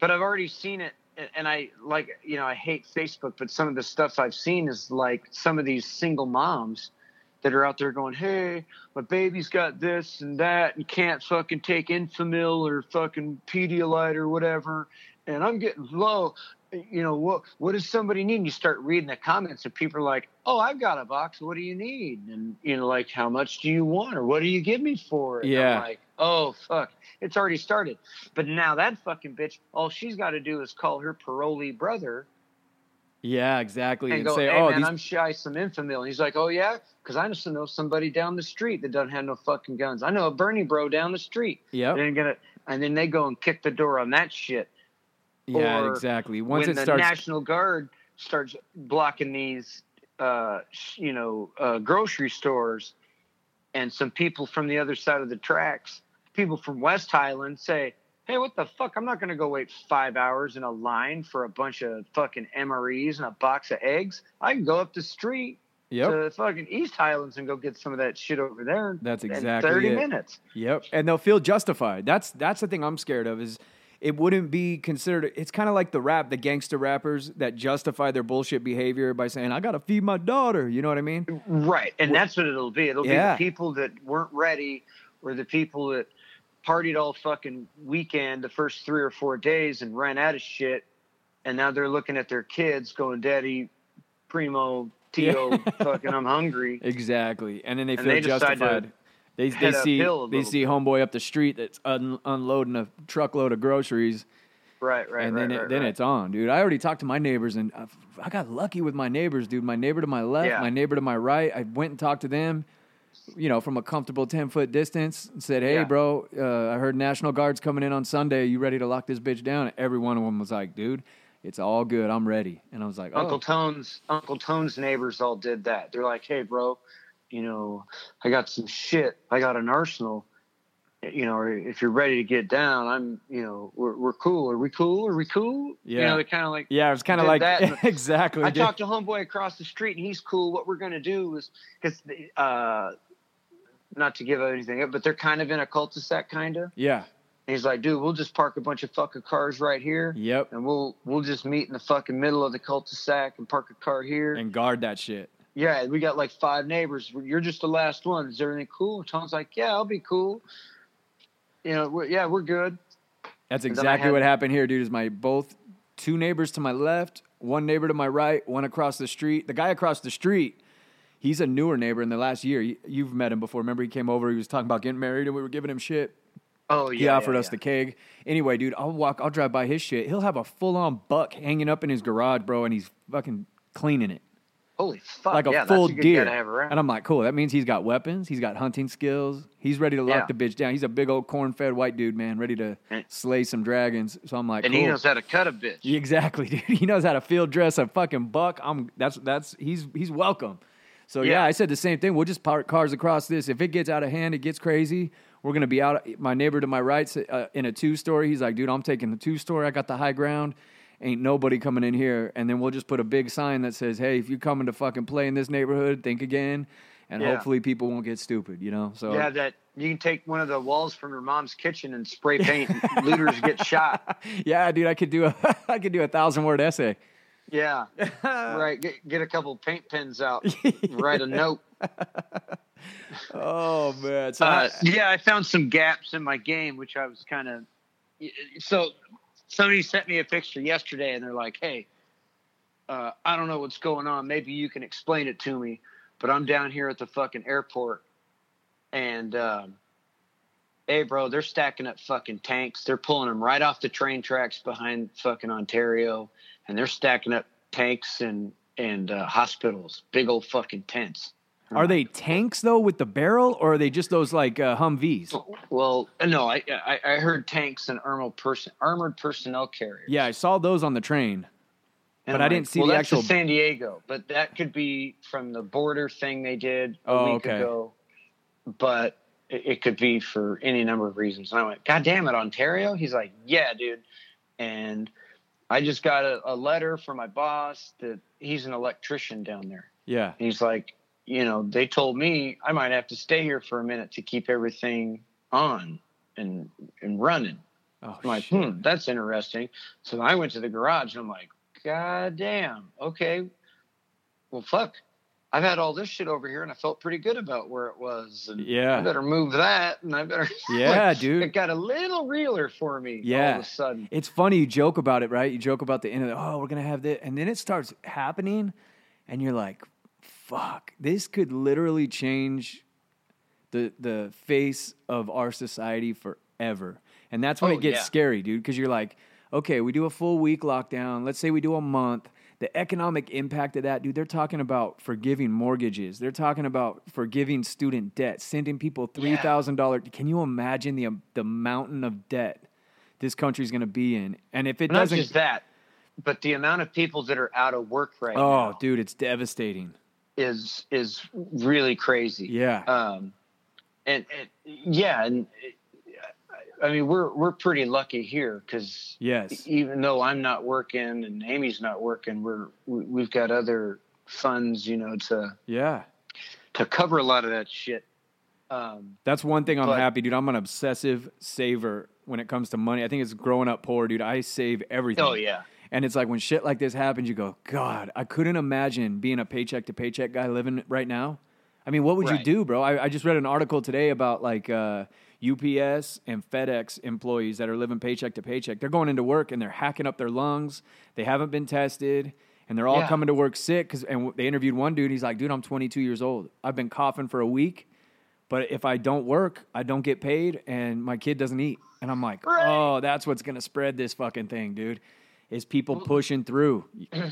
But I've already seen it. And I, like, you know, I hate Facebook, but some of the stuff I've seen is like some of these single moms that are out there going, hey, my baby's got this and that and can't fucking take Infamil or fucking Pedialyte or whatever. And I'm getting low. You know, what what does somebody need? And you start reading the comments and people are like, oh, I've got a box. What do you need? And, you know, like, how much do you want? Or what do you give me for? And yeah. I'm like, oh, fuck. It's already started. But now that fucking bitch, all she's got to do is call her parolee brother. Yeah, exactly. And, and go, say, hey, oh, man, these... I'm shy some Infamil. And he's like, oh, yeah? Because I just know somebody down the street that doesn't have no fucking guns. I know a Bernie bro down the street. Yeah. And then they go and kick the door on that shit. Yeah, or exactly. Once when it the starts... National Guard starts blocking these, uh, you know, uh, grocery stores, and some people from the other side of the tracks, people from West Highland, say, "Hey, what the fuck? I'm not going to go wait five hours in a line for a bunch of fucking M R Es and a box of eggs. I can go up the street yep. to the fucking East Highlands and go get some of that shit over there." That's exactly in thirty it. minutes. Yep, and they'll feel justified. That's that's the thing I'm scared of is. It wouldn't be considered. It's kind of like the rap, the gangster rappers that justify their bullshit behavior by saying, "I gotta feed my daughter." You know what I mean? Right, and We're, that's what it'll be. It'll yeah. be the people that weren't ready, or the people that partied all fucking weekend, the first three or four days, and ran out of shit, and now they're looking at their kids going, "Daddy, primo, Tio, yeah. fucking, I'm hungry." Exactly, and then they and feel they justified. They they see they see bit. homeboy up the street that's un, unloading a truckload of groceries, right, right, and then right, it, right, then right. it's on, dude. I already talked to my neighbors, and I, I got lucky with my neighbors, dude. My neighbor to my left, yeah. my neighbor to my right. I went and talked to them, you know, from a comfortable ten foot distance, and said, "Hey, yeah. bro, uh, I heard National Guard's coming in on Sunday. Are you ready to lock this bitch down?" And every one of them was like, "Dude, it's all good. I'm ready." And I was like, oh. "Uncle Tone's Uncle Tone's neighbors all did that. They're like, hey, bro." You know, I got some shit. I got an arsenal. You know, if you're ready to get down, I'm, you know, we're, we're cool. Are we cool? Are we cool? Yeah. You know, they're kind of like. Yeah, it was kind of like. That. Exactly. I dude. talked to homeboy across the street and he's cool. What we're going to do is, because, uh, not to give anything up, but they're kind of in a cul-de-sac, kind of. Yeah. And he's like, dude, we'll just park a bunch of fucking cars right here. Yep. And we'll, we'll just meet in the fucking middle of the cul-de-sac and park a car here. And guard that shit. Yeah, we got like five neighbors. You're just the last one. Is everything cool? Tom's like, yeah, I'll be cool. You know, we're, yeah, we're good. That's exactly had, what happened here, dude, is my both two neighbors to my left, one neighbor to my right, one across the street. The guy across the street, he's a newer neighbor in the last year. You've met him before. Remember he came over, he was talking about getting married, and we were giving him shit. Oh, yeah. He offered yeah, us yeah. the keg. Anyway, dude, I'll walk, I'll drive by his shit. He'll have a full-on buck hanging up in his garage, bro, and he's fucking cleaning it. Holy fuck! Like a yeah, full that's a good deer, guy to have around. And I'm like, cool. That means he's got weapons. He's got hunting skills. He's ready to lock yeah. the bitch down. He's a big old corn-fed white dude, man, ready to and, slay some dragons. So I'm like, and cool. he knows how to cut a bitch. Exactly, dude. He knows how to field dress a fucking buck. I'm that's that's he's he's welcome. So yeah, yeah I said the same thing. We'll just park cars across this. If it gets out of hand, it gets crazy. We're gonna be out. My neighbor to my right uh, in a two-story. He's like, dude, I'm taking the two-story. I got the high ground. Ain't nobody coming in here, and then we'll just put a big sign that says, hey, if you're coming to fucking play in this neighborhood, think again, and yeah. hopefully people won't get stupid, you know? So yeah, that you can take one of the walls from your mom's kitchen and spray paint and looters get shot. Yeah, dude, I could do a I could do a thousand-word essay. Yeah, right, get, get a couple paint pens out, write a note. Oh, man. So uh, I, yeah, I found some gaps in my game, which I was kind of – so – somebody sent me a picture yesterday, and they're like, hey, uh, I don't know what's going on. Maybe you can explain it to me, but I'm down here at the fucking airport, and um, hey, bro, they're stacking up fucking tanks. They're pulling them right off the train tracks behind fucking Ontario, and they're stacking up tanks and, and uh, hospitals, big old fucking tents. Are they tanks, though, with the barrel, or are they just those, like, uh, Humvees? Well, no, I, I I heard tanks and armored person armored personnel carriers. Yeah, I saw those on the train, and but like, I didn't see well, the actual... Well, that's San Diego, but that could be from the border thing they did a oh, week okay. ago, but it, it could be for any number of reasons. And I went, God damn it, Ontario? He's like, yeah, dude, and I just got a, a letter from my boss that he's an electrician down there. Yeah. And he's like... You know, they told me I might have to stay here for a minute to keep everything on and and running. Oh, I'm like, shit. hmm, that's interesting. So I went to the garage and I'm like, God damn, okay, well, fuck. I've had all this shit over here and I felt pretty good about where it was. And yeah. I better move that and I better. Yeah, like, dude. It got a little realer for me yeah. all of a sudden. It's funny. You joke about it, right? You joke about the end of it. Oh, we're going to have this. And then it starts happening and you're like, fuck, this could literally change the the face of our society forever. And that's when oh, it gets yeah. scary, dude, because you're like, okay, we do a full week lockdown. Let's say we do a month. The economic impact of that, dude, they're talking about forgiving mortgages. They're talking about forgiving student debt, sending people three thousand dollars. Yeah. Can you imagine the the mountain of debt this country's going to be in? And if it Not doesn't... Not just that, but the amount of people that are out of work right oh, now. Oh, dude, it's devastating. is is really crazy. Yeah. Um and, and yeah, and it, I mean we're we're pretty lucky here cuz yes. even though I'm not working and Amy's not working, we're we, we've got other funds, you know, to Yeah. to cover a lot of that shit. Um That's one thing I'm but, happy, dude. I'm an obsessive saver when it comes to money. I think it's growing up poor, dude. I save everything. Oh yeah. And it's like when shit like this happens, you go, God, I couldn't imagine being a paycheck to paycheck guy living right now. I mean, what would right. you do, bro? I, I just read an article today about like uh, U P S and FedEx employees that are living paycheck to paycheck. They're going into work and they're hacking up their lungs. They haven't been tested and they're all yeah. coming to work sick. Cause, and they interviewed one dude. He's like, dude, I'm twenty-two years old. I've been coughing for a week. But if I don't work, I don't get paid and my kid doesn't eat. And I'm like, right. oh, that's what's going to spread this fucking thing, dude. Is people pushing through.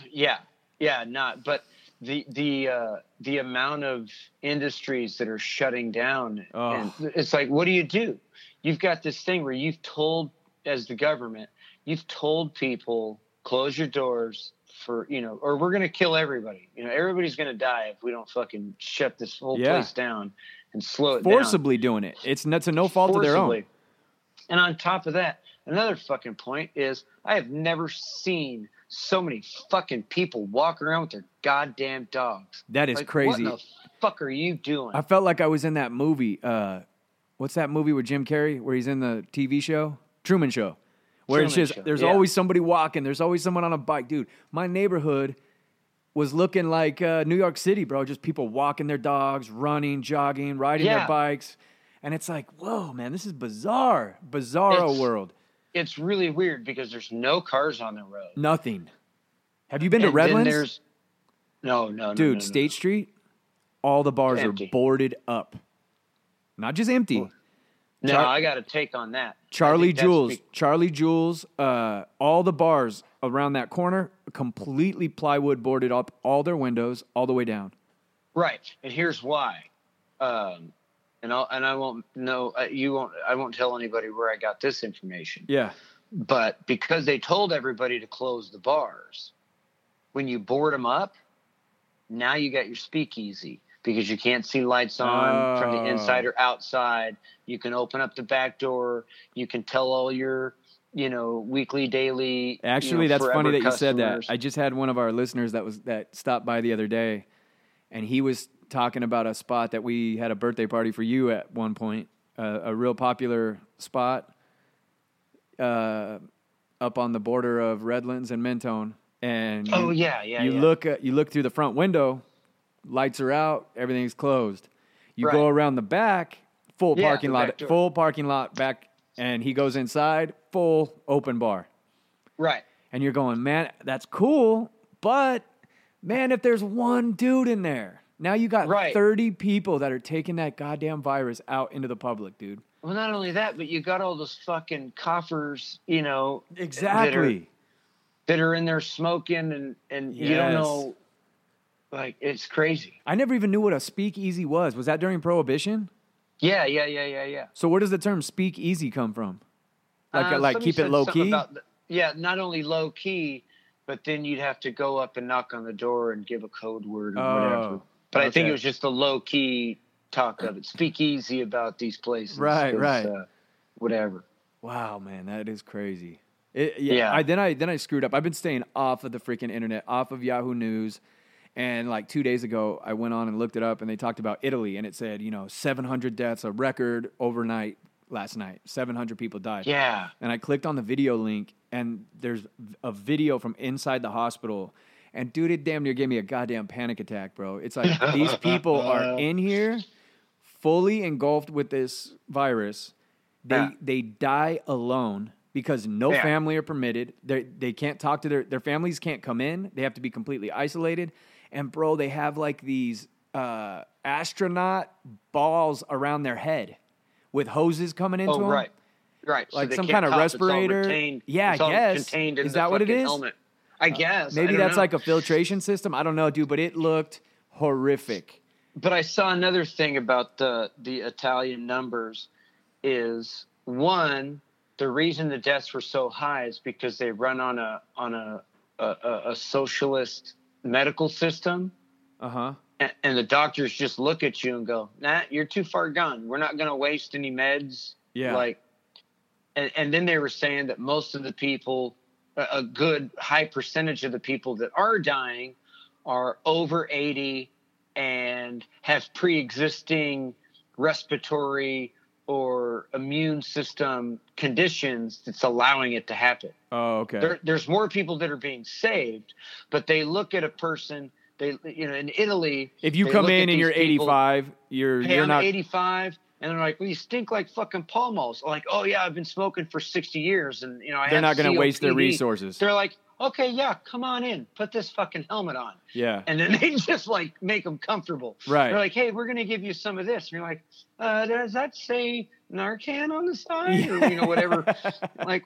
Yeah. Yeah. Not, but the, the, uh, the amount of industries that are shutting down, oh. and it's like, what do you do? You've got this thing where you've told as the government, you've told people close your doors for, you know, or we're going to kill everybody. You know, everybody's going to die if we don't fucking shut this whole yeah. place down and slow it Forcibly down. Doing it. It's that's a no fault Forcibly. Of their own. And on top of that, another fucking point is I have never seen so many fucking people walk around with their goddamn dogs. That is like, crazy. What the fuck are you doing? I felt like I was in that movie. Uh, what's that movie with Jim Carrey where he's in the T V show? Truman Show. Where Truman it's just show. There's yeah. always somebody walking. There's always someone on a bike. Dude, my neighborhood was looking like uh, New York City, bro. Just people walking their dogs, running, jogging, riding yeah. their bikes. And it's like, whoa, man, this is bizarre. Bizarro it's, world. It's really weird because there's no cars on the road. Nothing. Have you been to and Redlands? There's, no, no, no. Dude, no, no, State no. Street, all the bars are boarded up. Not just empty. Well, no, Char- I got a take on that. Charlie Jules, be- Charlie Jules, uh, all the bars around that corner, completely plywood boarded up, all their windows, all the way down. Right, and here's why. Um, And I and I won't know uh, you won't I won't tell anybody where I got this information. Yeah, but because they told everybody to close the bars, when you board them up, now you got your speakeasy because you can't see lights on oh. from the inside or outside. You can open up the back door. You can tell all your you know weekly, daily. Actually, you know, that's funny that customers. You said that. I just had one of our listeners that was that stopped by the other day, and he was. Talking about a spot that we had a birthday party for you at one point, uh, a real popular spot uh, up on the border of Redlands and Mentone. And oh you, yeah, yeah. You yeah. look, uh, you look through the front window, lights are out, everything's closed. You right. go around the back, full yeah, parking lot, door. full parking lot back, and he goes inside, full open bar. Right. And you're going, man, that's cool, but man, if there's one dude in there. Now you got right. thirty people that are taking that goddamn virus out into the public, dude. Well, not only that, but you got all those fucking coffers, you know. Exactly. That are, that are in there smoking, and, and yes. you don't know. Like, it's crazy. I never even knew what a speakeasy was. Was that during Prohibition? Yeah, yeah, yeah, yeah, yeah. So where does the term speakeasy come from? Like, uh, like keep it low key? About the, yeah, not only low key, but then you'd have to go up and knock on the door and give a code word or oh, whatever. But okay. I think it was just the low key talk of it. Speakeasy about these places. Right, right. Uh, whatever. Wow, man, that is crazy. It, yeah. yeah. I, then I then I screwed up. I've been staying off of the freaking internet, off of Yahoo News. And like two days ago, I went on and looked it up, and they talked about Italy, and it said, you know, seven hundred deaths, a record overnight last night. seven hundred people died. Yeah. And I clicked on the video link, and there's a video from inside the hospital. And dude, it damn near gave me a goddamn panic attack, bro. It's like these people are in here fully engulfed with this virus. They yeah. they die alone because no yeah. family are permitted. They they can't talk to their their families can't come in. They have to be completely isolated. And, bro, they have, like, these uh, astronaut balls around their head with hoses coming into oh, them. Oh, right. Right. Like so some kind of respirator. Yeah, I guess. Is that what it is? Helmet. I guess. Uh, maybe I that's know. like a filtration system. I don't know, dude, but it looked horrific. But I saw another thing about the, the Italian numbers is, one, the reason the deaths were so high is because they run on a on a a, a socialist medical system, uh-huh and, and the doctors just look at you and go, nah, you're too far gone, we're not going to waste any meds. Yeah like and, and then they were saying that most of the people, a good high percentage of the people that are dying are over eighty and have pre-existing respiratory or immune system conditions that's allowing it to happen. Oh, okay. There, there's more people that are being saved, but they look at a person. They, you know, in Italy, if you come in and you're people, eighty-five, you're hey, you're I'm not eighty-five, and they're like, well, you stink like fucking Pall Malls. Like, oh yeah, I've been smoking for sixty years, and you know, I they're not going to waste their resources. They're like, okay, yeah, come on in, put this fucking helmet on. Yeah. And then they just like make them comfortable. Right. They're like, hey, we're going to give you some of this. And you're like, uh, does that say Narcan on the side? Yeah. Or, you know, whatever. Like,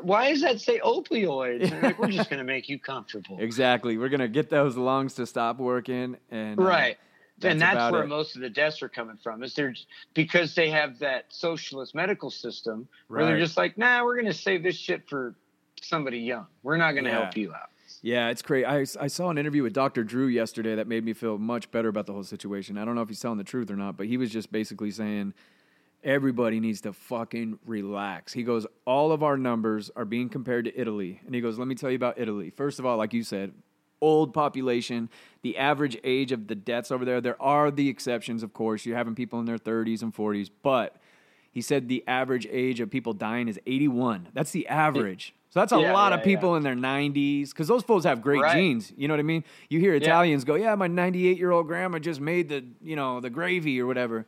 why does that say opioids? And they're like, we're just going to make you comfortable. Exactly. We're going to get those lungs to stop working. And right. Uh, that's and that's where it. most of the deaths are coming from, is they're because they have that socialist medical system right. where they're just like, nah, we're going to save this shit for somebody young. We're not going to yeah. help you out. Yeah, it's crazy. I, I saw an interview with Doctor Drew yesterday that made me feel much better about the whole situation. I don't know if he's telling the truth or not, but he was just basically saying everybody needs to fucking relax. He goes, all of our numbers are being compared to Italy. And he goes, let me tell you about Italy. First of all, like you said, old population, the average age of the deaths over there, there are the exceptions, of course. You're having people in their thirties and forties, but he said the average age of people dying is eighty-one. That's the average. So that's a yeah, lot yeah, of people yeah. in their nineties, because those folks have great right. genes. You know what I mean? You hear Italians yeah. go, yeah, my ninety-eight-year-old grandma just made the, you know, the gravy or whatever.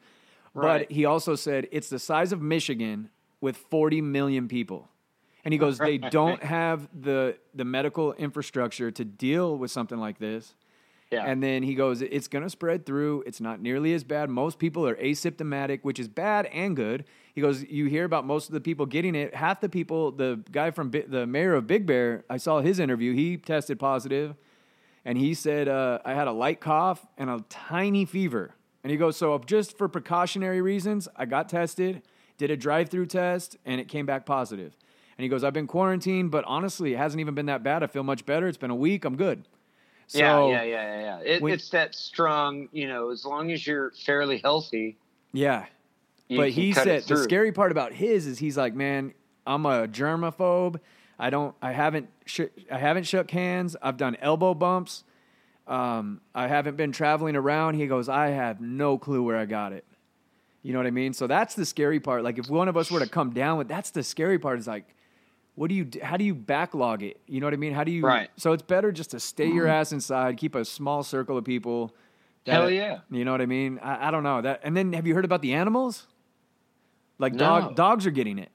Right. But he also said it's the size of Michigan with forty million people. And he goes, they don't have the the medical infrastructure to deal with something like this. Yeah. And then he goes, it's going to spread through. It's not nearly as bad. Most people are asymptomatic, which is bad and good. He goes, you hear about most of the people getting it. Half the people, the guy from B- the mayor of Big Bear, I saw his interview. He tested positive, and he said, uh, I had a light cough and a tiny fever. And he goes, so just for precautionary reasons, I got tested, did a drive-through test, and it came back positive. And he goes, I've been quarantined, but honestly, it hasn't even been that bad. I feel much better. It's been a week. I'm good. So, yeah, yeah, yeah, yeah. It, when, it's that strong, you know, as long as you're fairly healthy. Yeah. But he said the scary part about his is he's like, man, I'm a germaphobe. I don't, I haven't, sh- I haven't shook hands. I've done elbow bumps. Um, I haven't been traveling around. He goes, I have no clue where I got it. You know what I mean? So that's the scary part. Like if one of us were to come down with, that's the scary part is like, what do you, how do you backlog it? You know what I mean? How do you, right. so it's better just to stay your ass inside, keep a small circle of people. That, Hell yeah. You know what I mean? I, I don't know that. And then have you heard about the animals? Like no. dog, dogs are getting it.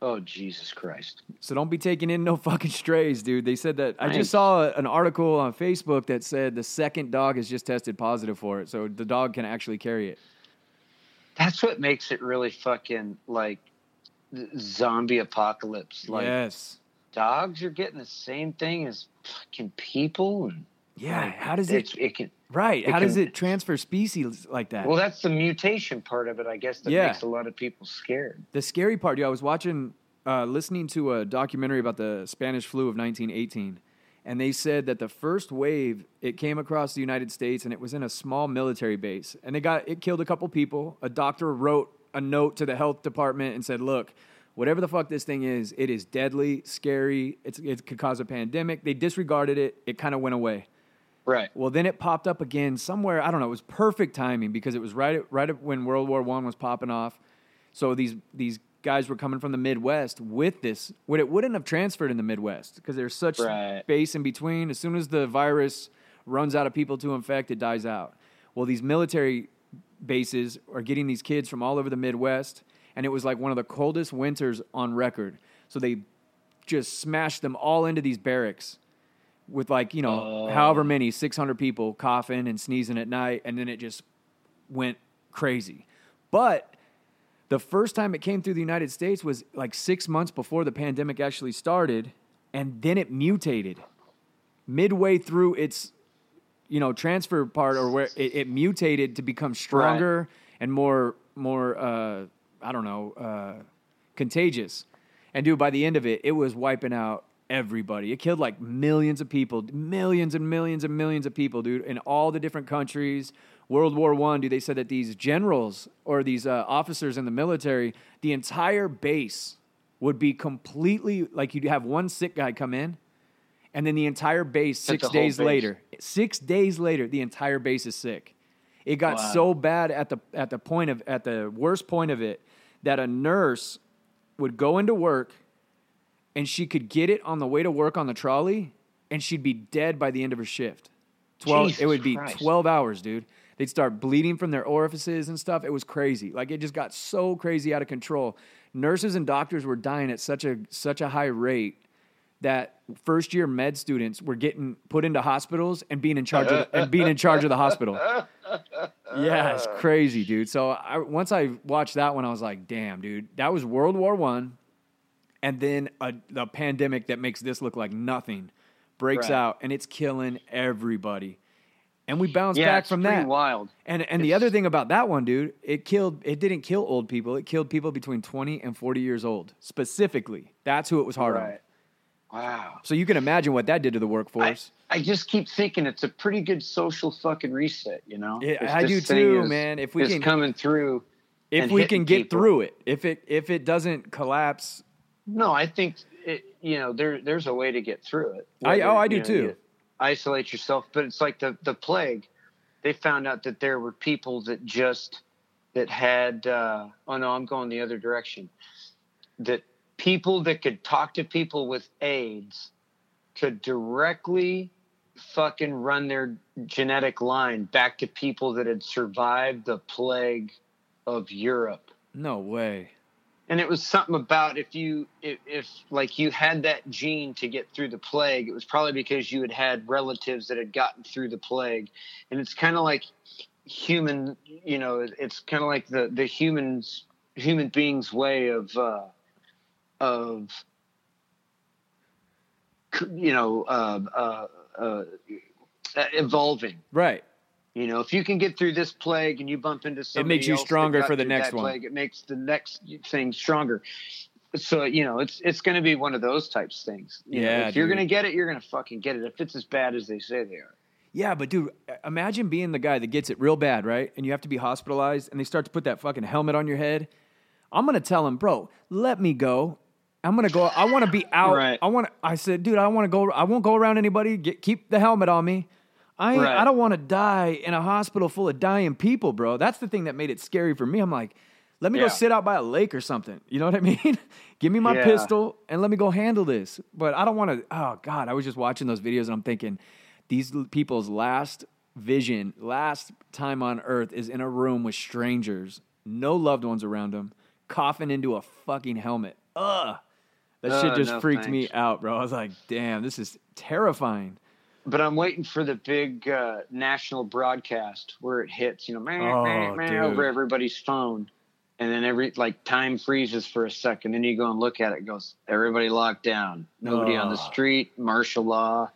Oh, Jesus Christ. So don't be taking in no fucking strays, dude. They said that. I nice. just saw an article on Facebook that said the second dog has just tested positive for it. So the dog can actually carry it. That's what makes it really fucking like zombie apocalypse. Like, yes, dogs are getting the same thing as fucking people. And, yeah, like, how does it? It can right. It how can, does it transfer species like that? Well, that's the mutation part of it, I guess. That yeah. makes a lot of people scared. The scary part, dude. I was watching, uh, listening to a documentary about the Spanish flu of nineteen eighteen. And they said that the first wave, it came across the United States, and it was in a small military base. And they got it killed a couple people. A doctor wrote a note to the health department and said, look, whatever the fuck this thing is, it is deadly, scary. It's, it could cause a pandemic. They disregarded it. It kind of went away. Right. Well, then it popped up again somewhere. I don't know. It was perfect timing because it was right right when World War One was popping off. So these these guys were coming from the Midwest with this. What it wouldn't have transferred in the Midwest because there's such right. space in between. As soon as the virus runs out of people to infect, it dies out. Well, these military bases are getting these kids from all over the Midwest, and it was like one of the coldest winters on record. So they just smashed them all into these barracks with like, you know, uh, however many, six hundred people coughing and sneezing at night, and then it just went crazy. But the first time it came through the United States was like six months before the pandemic actually started, and then it mutated midway through its, you know, transfer part, or where it, it mutated to become stronger right. and more, more, uh, I don't know, uh, contagious. And dude, by the end of it, it was wiping out everybody. It killed like millions of people, millions and millions and millions of people, dude, in all the different countries. World War One, dude, they said that these generals or these uh, officers in the military, the entire base would be completely, like you'd have one sick guy come in, and then the entire base six days base. later, six days later, the entire base is sick. It got wow. so bad at the at the point of at the worst point of it that a nurse would go into work and she could get it on the way to work on the trolley, and she'd be dead by the end of her shift. Twelve, Jesus it would be Christ. twelve hours, dude. They'd start bleeding from their orifices and stuff. It was crazy. Like, it just got so crazy out of control. Nurses and doctors were dying at such a such a high rate that first year med students were getting put into hospitals and being in charge of the, and being in charge of the hospital. Yeah, it's crazy, dude. So I, once I watched that one, I was like, damn, dude, that was World War One, and then a, a pandemic that makes this look like nothing breaks right. out, and it's killing everybody. And we bounced yeah, back from that. Yeah, it's pretty wild. And, and the other thing about that one, dude, it killed. It didn't kill old people. It killed people between twenty and forty years old, specifically. That's who it was hard right. on. Wow. So you can imagine what that did to the workforce. I, I just keep thinking it's a pretty good social fucking reset, you know? It, I do too, is, man. If we can coming through. If we can get people. through it. If it if it doesn't collapse. No, I think, it, you know, there there's a way to get through it. Whether, I Oh, I do know, too. You, isolate yourself, but it's like the the plague. They found out that there were people that just that had uh oh no I'm going the other direction that people that could talk to people with AIDS could directly fucking run their genetic line back to people that had survived the plague of Europe. No way. And it was something about if you if, if like you had that gene to get through the plague, it was probably because you had had relatives that had gotten through the plague. And it's kind of like human, you know, it's kind of like the, the humans, human beings way of, uh, of, you know, uh, uh, uh, evolving. Right. You know, if you can get through this plague and you bump into somebody, it makes you stronger for the next one. Plague, it makes the next thing stronger. So, you know, it's it's going to be one of those types of things. You yeah, know, if dude. you're going to get it, you're going to fucking get it. If it's as bad as they say they are. Yeah, but dude, imagine being the guy that gets it real bad, right? And you have to be hospitalized, and they start to put that fucking helmet on your head. I'm going to tell him, bro, let me go. I'm going to go. I want to be out. Right. I want. I said, dude, I want to go. I won't go around anybody. Get, keep the helmet on me. I right. I don't want to die in a hospital full of dying people, bro. That's the thing that made it scary for me. I'm like, let me yeah. go sit out by a lake or something. You know what I mean? Give me my yeah. pistol and let me go handle this. But I don't want to. Oh, God. I was just watching those videos and I'm thinking these people's last vision, last time on earth is in a room with strangers, no loved ones around them, coughing into a fucking helmet. Ugh. That oh, shit just no freaked thanks. me out, bro. I was like, damn, this is terrifying. But I'm waiting for the big uh, national broadcast where it hits, you know, meh, oh, meh, meh, over everybody's phone. And then every like time freezes for a second. Then you go and look at it. It goes, everybody locked down. Nobody oh. on the street. Martial law.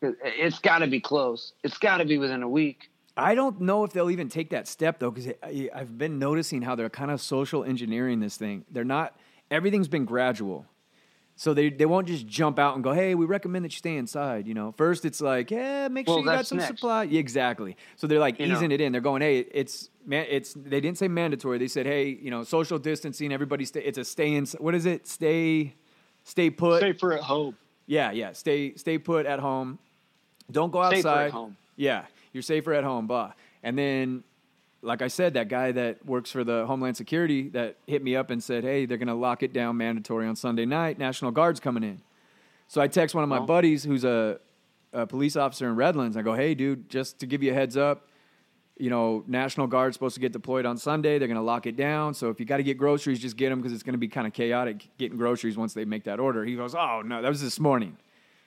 It's got to be close. It's got to be within a week. I don't know if they'll even take that step, though, because I've been noticing how they're kind of social engineering this thing. They're not – everything's been gradual. So they, they won't just jump out and go, hey, we recommend that you stay inside, you know. First it's like, yeah, make well, sure you got some next. supply. Yeah, exactly. So they're like you easing know. it in. They're going, hey, it's man, it's they didn't say mandatory. They said, hey, you know, social distancing, everybody stay it's a stay in what is it? Stay stay put. Stay for at home. Yeah, yeah. Stay stay put at home. Don't go outside. Safer at home. Yeah. You're safer at home, bah. And then like I said, that guy that works for the Homeland Security that hit me up and said, hey, they're going to lock it down mandatory on Sunday night. National Guard's coming in. So I text one of my oh. buddies who's a, a police officer in Redlands. I go, hey, dude, just to give you a heads up, you know, National Guard's supposed to get deployed on Sunday. They're going to lock it down. So if you got to get groceries, just get them because it's going to be kind of chaotic getting groceries once they make that order. He goes, oh, no, that was this morning.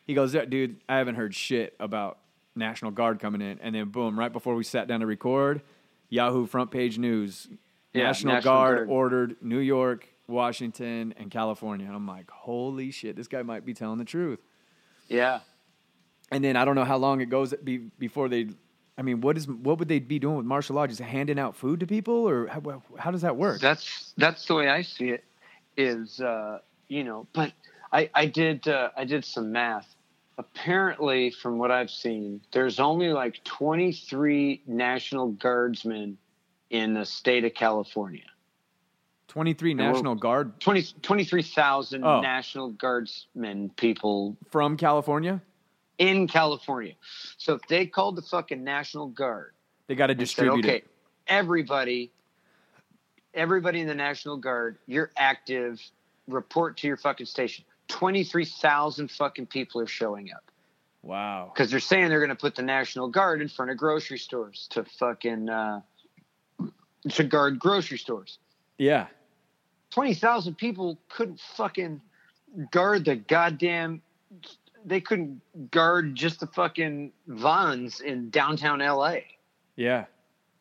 He goes, dude, I haven't heard shit about National Guard coming in. And then, boom, right before we sat down to record, Yahoo front page news, yeah, National, National Guard, Guard ordered New York, Washington, and California. And I'm like, holy shit, this guy might be telling the truth. Yeah. And then I don't know how long it goes before they, I mean, what is what would they be doing with martial law? Just handing out food to people? Or how, how does that work? That's that's the way I see it is, uh, you know, but I, I did uh, I did some math. Apparently, from what I've seen, there's only like twenty-three National Guardsmen in the state of California. twenty-three National Guard? twenty-three thousand oh. National Guardsmen people. From California? In California. So if they called the fucking National Guard. They got to distribute said, okay, it. Okay, everybody, everybody in the National Guard, you're active, report to your fucking station. twenty-three thousand fucking people are showing up. Wow. Because they're saying they're going to put the National Guard in front of grocery stores to fucking uh, to guard grocery stores. Yeah. twenty thousand people couldn't fucking guard the goddamn – they couldn't guard just the fucking Vons in downtown L A. Yeah.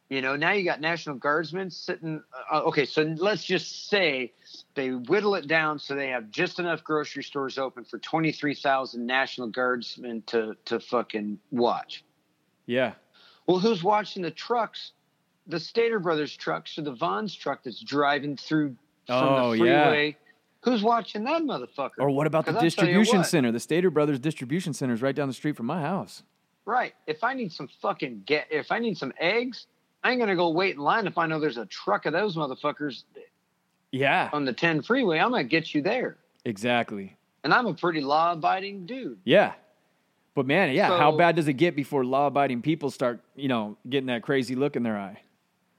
You know, now you got National Guardsmen sitting uh, – okay, so let's just say – they whittle it down so they have just enough grocery stores open for twenty-three thousand National Guardsmen to, to fucking watch. Yeah. Well, who's watching the trucks, the Stater Brothers trucks or the Vaughn's truck that's driving through from oh, the freeway? Yeah. Who's watching that motherfucker? Or what about the distribution center? The Stater Brothers distribution center is right down the street from my house. Right. If I need some fucking get, if I need some eggs, I ain't going to go wait in line if I know there's a truck of those motherfuckers. Yeah. On the ten freeway, I'm going to get you there. Exactly. And I'm a pretty law-abiding dude. Yeah. But, man, yeah, so, how bad does it get before law-abiding people start, you know, getting that crazy look in their eye?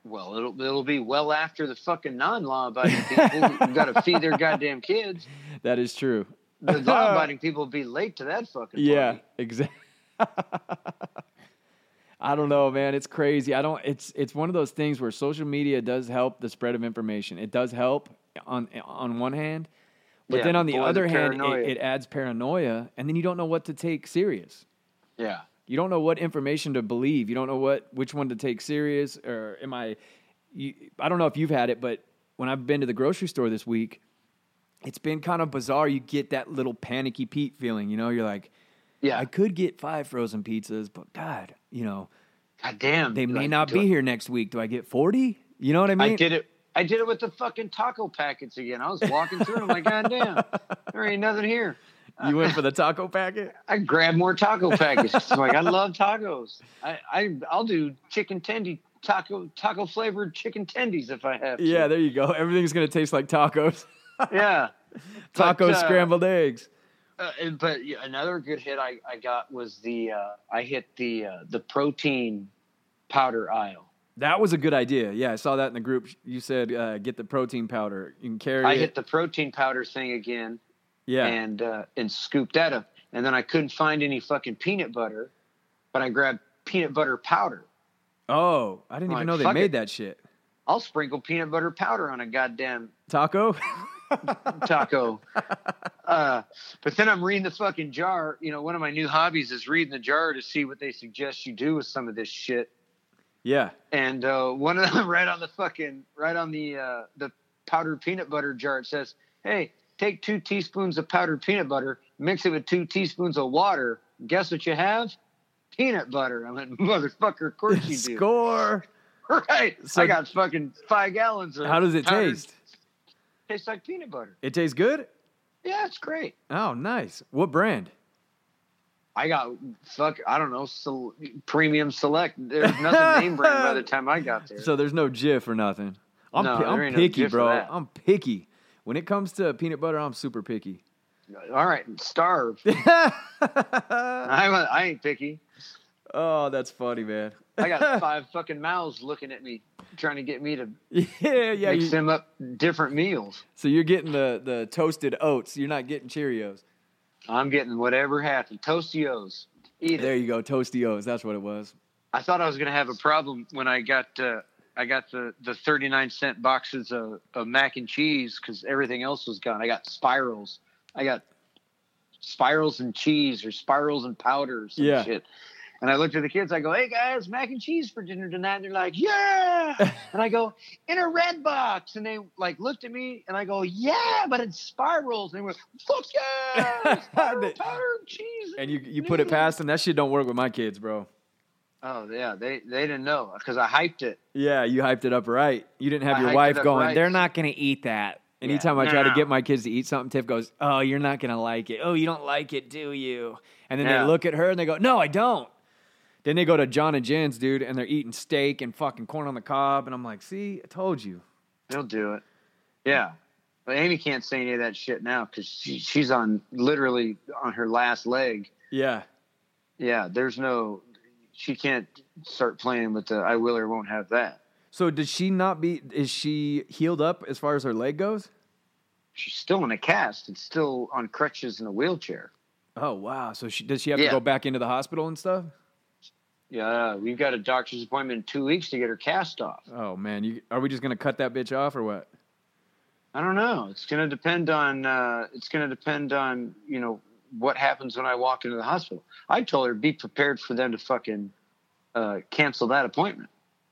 Well, it'll it'll be well after the fucking non-law-abiding people who got to feed their goddamn kids. That is true. The law-abiding people will be late to that fucking party. Yeah, exactly. I don't know, man. It's crazy. I don't. It's it's one of those things where social media does help the spread of information. It does help on on one hand, but yeah, then on the other hand, it, it adds paranoia, and then you don't know what to take serious. Yeah, you don't know what information to believe. You don't know what which one to take serious. Or am I? You, I don't know if you've had it, but when I've been to the grocery store this week, it's been kind of bizarre. You get that little panicky Pete feeling. You know, you're like. Yeah, I could get five frozen pizzas, but God, you know, God damn, they may like, not be I, here next week. Do I get forty? You know what I mean? I did it. I did it with the fucking taco packets again. I was walking through them like, God damn, there ain't nothing here. You went for the taco packet? I grabbed more taco packets. Like I love tacos. I, I I'll do chicken tendy taco taco flavored chicken tendies if I have to. Yeah, there you go. Everything's gonna taste like tacos. Yeah, tacos, but, uh, scrambled eggs. Uh, but another good hit I, I got was the uh, I hit the uh, the protein powder aisle. That was a good idea. Yeah, I saw that in the group. You said uh, get the protein powder. You can carry. I it. hit the protein powder thing again. Yeah, and uh, and scooped that up. And then I couldn't find any fucking peanut butter, but I grabbed peanut butter powder. Oh, I didn't I'm even like, know they made it. that shit. I'll sprinkle peanut butter powder on a goddamn taco. taco. Uh, but then I'm reading the fucking jar. You know, one of my new hobbies is reading the jar to see what they suggest you do with some of this shit. Yeah. And uh, one of them right on the fucking, right on the uh, the powdered peanut butter jar, it says, hey, take two teaspoons of powdered peanut butter, mix it with two teaspoons of water. Guess what you have? Peanut butter. I went, motherfucker, of course you do. Score. Right. So I got fucking five gallons of. How does it powdered. taste? Tastes like peanut butter. It tastes good? Yeah, it's great. Oh, nice. What brand? I got, fuck, I don't know, so, Premium Select. There's nothing name brand by the time I got there. So there's no Jif or nothing. I'm, no, p- I'm picky, no bro. I'm picky. When it comes to peanut butter, I'm super picky. All right, starve. I'm a, I ain't picky. Oh, that's funny, man. I got five fucking mouths looking at me, trying to get me to yeah, yeah, mix you, them up different meals. So you're getting the, the toasted oats. You're not getting Cheerios. I'm getting whatever happened. Toasty-O's. Eat it. There you go, Toasty-O's. That's what it was. I thought I was going to have a problem when I got uh, I got the, the thirty-nine cent boxes of, of mac and cheese because everything else was gone. I got spirals. I got spirals and cheese or spirals and powders and yeah. shit. And I looked at the kids. I go, hey, guys, mac and cheese for dinner tonight. And they're like, yeah. And I go, in a red box. And they, like, looked at me. And I go, yeah, but it's spirals. And they went, fuck yeah. Spiral powder and cheese. And you, you put it past them. That shit don't work with my kids, bro. Oh, yeah. They, they didn't know because I hyped it. Yeah, you hyped it up right. You didn't have I your wife going, right. They're not going to eat that. Anytime yeah, I try no. to get my kids to eat something, Tiff goes, oh, you're not going to like it. Oh, you don't like it, do you? And then yeah. they look at her and they go, no, I don't. Then they go to John and Jen's, dude, and they're eating steak and fucking corn on the cob. And I'm like, see, I told you. They'll do it. Yeah. But Amy can't say any of that shit now because she, she's on literally on her last leg. Yeah. Yeah, there's no – she can't start playing with the I will or won't have that. So does she not be – is she healed up as far as her leg goes? She's still in a cast and still on crutches in a wheelchair. Oh, wow. So she, does she have yeah. to go back into the hospital and stuff? Yeah, we've got a doctor's appointment in two weeks to get her cast off. Oh, man. You, are we just going to cut that bitch off or what? I don't know. It's going to depend on, uh, it's going to depend on, you know, what happens when I walk into the hospital. I told her, be prepared for them to fucking uh, cancel that appointment.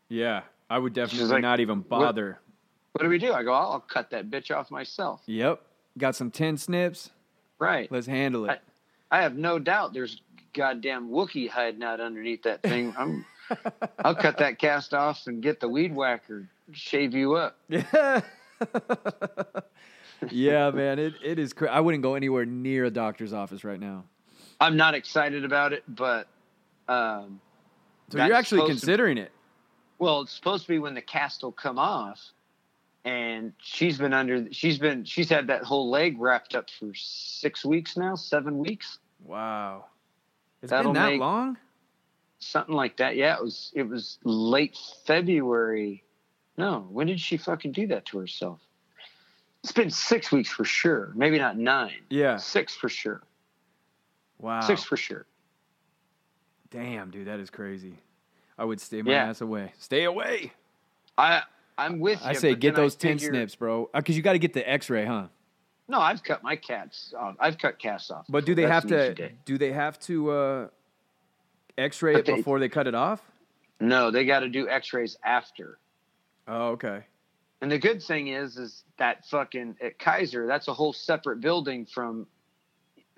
Yeah, I would definitely like, not even bother. What, what do we do? I go, I'll, I'll cut that bitch off myself. Yep. Got some tin snips. Right. Let's handle it. I, I have no doubt there's... goddamn Wookiee hiding out underneath that thing. I'm, I'll cut that cast off and get the weed whacker, shave you up. Yeah, yeah, man, it it is. Cra- I wouldn't go anywhere near a doctor's office right now. I'm not excited about it, but um, so you're actually considering to, it. Well, it's supposed to be when the cast will come off, and she's been under. She's been. She's had that whole leg wrapped up for six weeks now, seven weeks. Wow. It's That'll been that long? Something like that. Yeah, it was it was late February. No, when did she fucking do that to herself? It's been six weeks for sure. Maybe not nine. Yeah. Six for sure. Wow. Six for sure. Damn, dude, that is crazy. I would stay my yeah. ass away. Stay away. I, I'm with I you. I say get those tin figure... snips, bro. Because you got to get the x-ray, huh? No, I've cut my cats off. I've cut casts off. But do they That's have to do they have to uh, x-ray but it they, before they cut it off? No, they got to do x-rays after. Oh, okay. And the good thing is is that fucking at Kaiser, that's a whole separate building from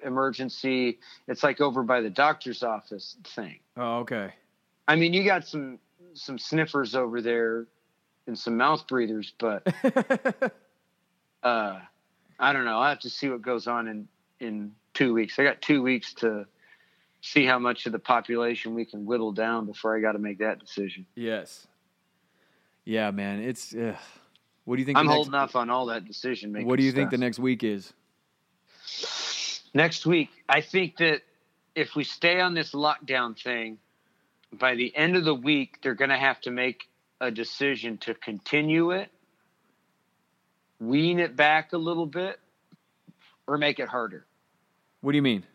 emergency. It's like over by the doctor's office thing. Oh, okay. I mean, you got some some sniffers over there and some mouth breathers, but uh I don't know. I'll have to see what goes on in, in two weeks. I got two weeks to see how much of the population we can whittle down before I got to make that decision. Yes. Yeah, man. It's. Uh, what do you think? I'm holding off on all that decision making. What do you think the next week is? Next week, I think that if we stay on this lockdown thing, by the end of the week, they're going to have to make a decision to continue it, wean it back a little bit, or make it harder. What do you mean?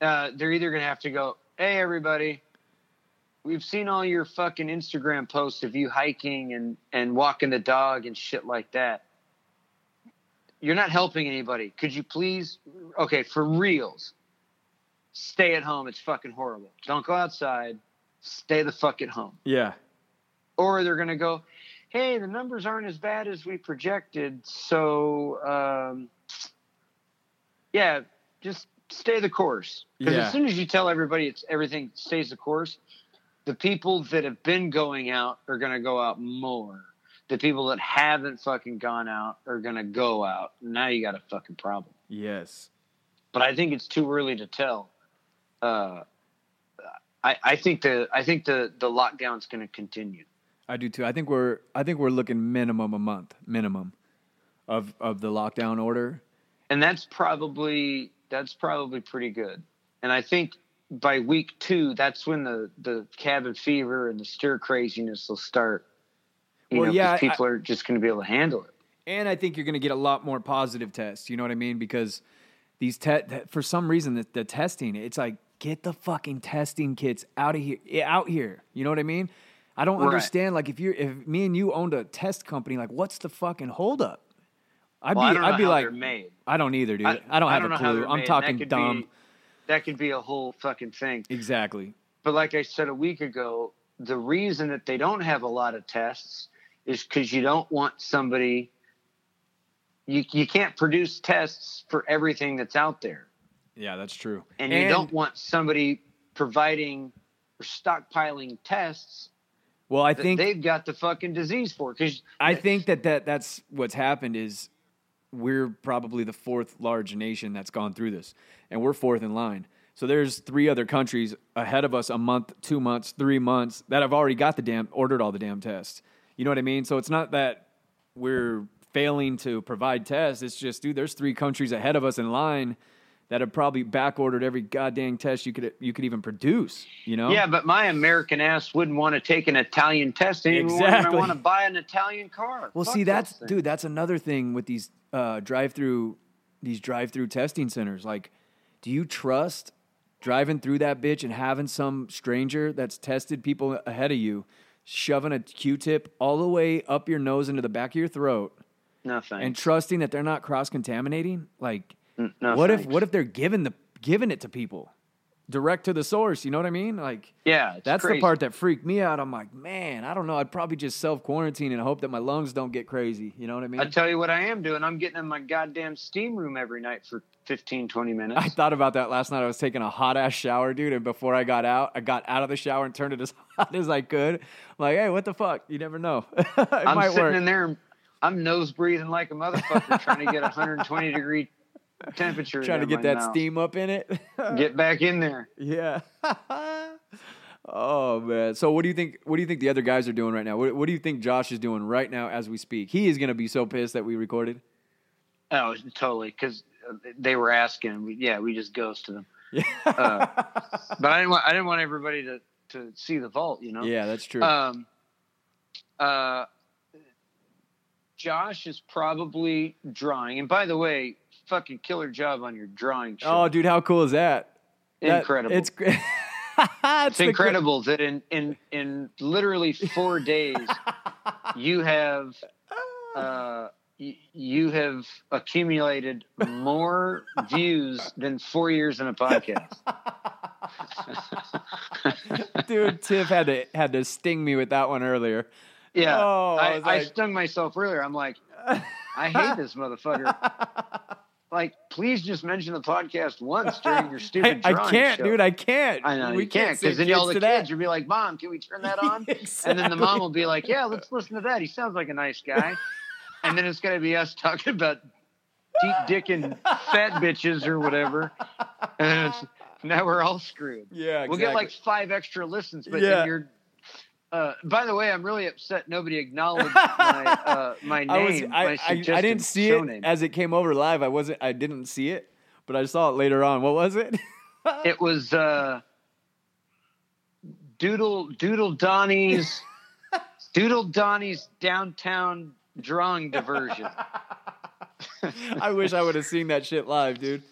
Uh, they're either going to have to go, hey, everybody, we've seen all your fucking Instagram posts of you hiking and, and walking the dog and shit like that. You're not helping anybody. Could you please, okay, for reals, stay at home. It's fucking horrible. Don't go outside. Stay the fuck at home. Yeah. Or they're going to go, hey, the numbers aren't as bad as we projected. So, um, yeah, just stay the course. Because yeah. as soon as you tell everybody it's everything stays the course, the people that have been going out are going to go out more. The people that haven't fucking gone out are going to go out. Now you got a fucking problem. Yes. But I think it's too early to tell. Uh, I, I think the I think the, the lockdown's going to continue. I do too. I think we're I think we're looking minimum a month, minimum of of the lockdown order. And that's probably that's probably pretty good. And I think by week two, that's when the, the cabin fever and the stir craziness will start. You well, know, yeah, people I, are just going to be able to handle it. And I think you're going to get a lot more positive tests. You know what I mean? Because these te- for some reason, the, the testing, it's like, get the fucking testing kits out of here, out here. You know what I mean? I don't right. understand. Like if you, if me and you owned a test company, like what's the fucking holdup? I'd well, be, I'd be like, made. I don't either, dude. I, I don't have I don't a clue. I'm made. talking that dumb. Be, that could be a whole fucking thing. Exactly. But like I said a week ago, the reason that they don't have a lot of tests is because you don't want somebody you you can't produce tests for everything that's out there. Yeah, that's true. And, and you don't want somebody providing or stockpiling tests. Well, I that think they've got the fucking disease for because I think that, that that's what's happened is we're probably the fourth large nation that's gone through this, and we're fourth in line. So there's three other countries ahead of us a month, two months, three months that have already got the damn ordered all the damn tests. You know what I mean? So it's not that we're failing to provide tests. It's just, dude, there's three countries ahead of us in line that have probably back-ordered every goddamn test you could you could even produce, you know? Yeah, but my American ass wouldn't want to take an Italian test anymore. Exactly. I want to buy an Italian car. Well, Fuck see, that's, that dude, that's another thing with these uh, drive-through these drive-through testing centers. Like, do you trust driving through that bitch and having some stranger that's tested people ahead of you shoving a Q-tip all the way up your nose into the back of your throat, no thanks. And trusting that they're not cross-contaminating? Like, no what thanks. if what if they're giving the giving it to people direct to the source? You know what I mean? Like, yeah, that's crazy. The part that freaked me out. I'm like, man, I don't know. I'd probably just self-quarantine and hope that my lungs don't get crazy. You know what I mean? I tell you what, I am doing. I'm getting in my goddamn steam room every night for fifteen, twenty minutes. I thought about that last night. I was taking a hot ass shower, dude, and before I got out, I got out of the shower and turned it as hot as I could. I'm like, hey, what the fuck? You never know. it I'm might sitting work. in there. I'm nose breathing like a motherfucker, trying to get one hundred twenty degree temperature. Trying to get that mouth. steam up in it. Get back in there. Yeah. Oh man. So what do you think? What do you think the other guys are doing right now? What, what do you think Josh is doing right now as we speak? He is going to be so pissed that we recorded. Oh, totally. Because they were asking. Yeah, we just ghosted them. Yeah. uh, but I didn't want. I didn't want everybody to, to see the vault. You know. Yeah, that's true. Um. Uh. Josh is probably drawing. And by the way, fucking killer job on your drawing shit. Oh, dude, how cool is that? Incredible. That, it's it's incredible cr- that in, in in literally four days you have uh, y- you have accumulated more views than four years in a podcast. Dude, Tiff had to had to sting me with that one earlier. Yeah, oh, I, I, like, I stung myself earlier. I'm like, I hate this motherfucker. Like, please just mention the podcast once during your stupid I, drawing I can't, show. dude. I can't. I know, we you can't. Because then all the kids will be like, Mom, can we turn that on? Exactly. And then the mom will be like, yeah, let's listen to that. He sounds like a nice guy. And then it's going to be us talking about deep dick and fat bitches or whatever. And it's, now we're all screwed. Yeah, exactly. We'll get like five extra listens, but yeah. then you're Uh, by the way, I'm really upset nobody acknowledged my uh, my name. I, was, I, my I, I didn't see it name. As it came over live. I wasn't. I didn't see it, but I saw it later on. What was it? It was uh, Doodle Doodle Donnie's Doodle Donnie's downtown drawing diversion. I wish I would have seen that shit live, dude.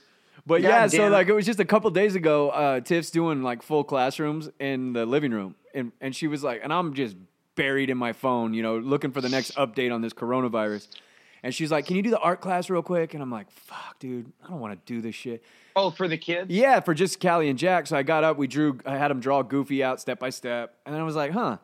But God yeah, so it. like it was just a couple days ago. Uh, Tiff's doing like full classrooms in the living room. And and she was like, and I'm just buried in my phone, you know, looking for the next update on this coronavirus. And she's like, can you do the art class real quick? And I'm like, fuck, dude, I don't want to do this shit. Oh, for the kids? Yeah, for just Callie and Jack. So I got up, we drew, I had them draw Goofy out step by step. And then I was like, huh,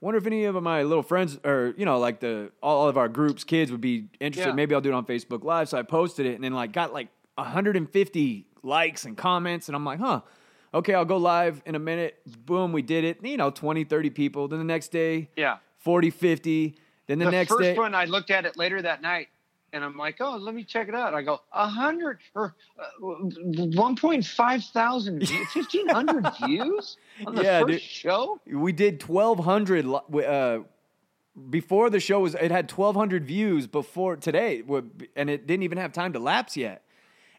wonder if any of my little friends or, you know, like the all of our group's kids would be interested. Yeah. Maybe I'll do it on Facebook Live. So I posted it and then like got like one hundred fifty likes and comments. And I'm like, huh, okay, I'll go live in a minute. Boom, we did it. You know, twenty, thirty people. Then the next day, yeah, forty, fifty. Then the, the next first day, one, I looked at it later that night, and I'm like, "Oh, let me check it out." I go, "A hundred or uh, one point five thousand, fifteen hundred views on the yeah, first dude. show." We did twelve hundred uh, before the show was. It had twelve hundred views before today, and it didn't even have time to lapse yet.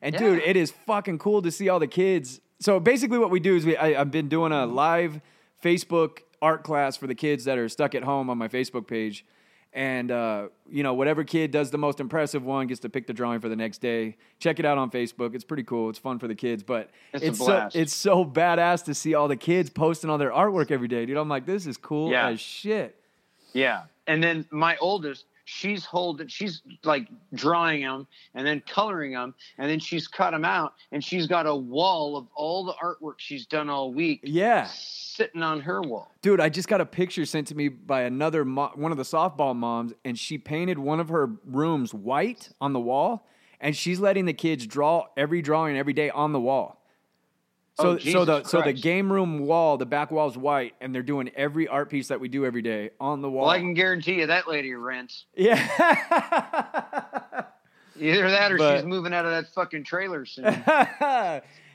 And yeah. dude, it is fucking cool to see all the kids. So basically, what we do is we I, I've been doing a live Facebook art class for the kids that are stuck at home on my Facebook page. And, uh, you know, whatever kid does the most impressive one gets to pick the drawing for the next day. Check it out on Facebook. It's pretty cool. It's fun for the kids. But it's, it's, so, it's so badass to see all the kids posting all their artwork every day. Dude, I'm like, this is cool yeah. as shit. Yeah. And then my oldest, she's holding, she's like drawing them and then coloring them. And then she's cut them out. And she's got a wall of all the artwork she's done all week. Yeah. Sitting on her wall. Dude, I just got a picture sent to me by another mo- one of the softball moms, and she painted one of her rooms white on the wall, and she's letting the kids draw every drawing every day on the wall. So, oh, Jesus so the Christ. so the game room wall, the back wall is white, and they're doing every art piece that we do every day on the wall. Well, I can guarantee you that lady rents. Yeah. Either that or but, she's moving out of that fucking trailer soon.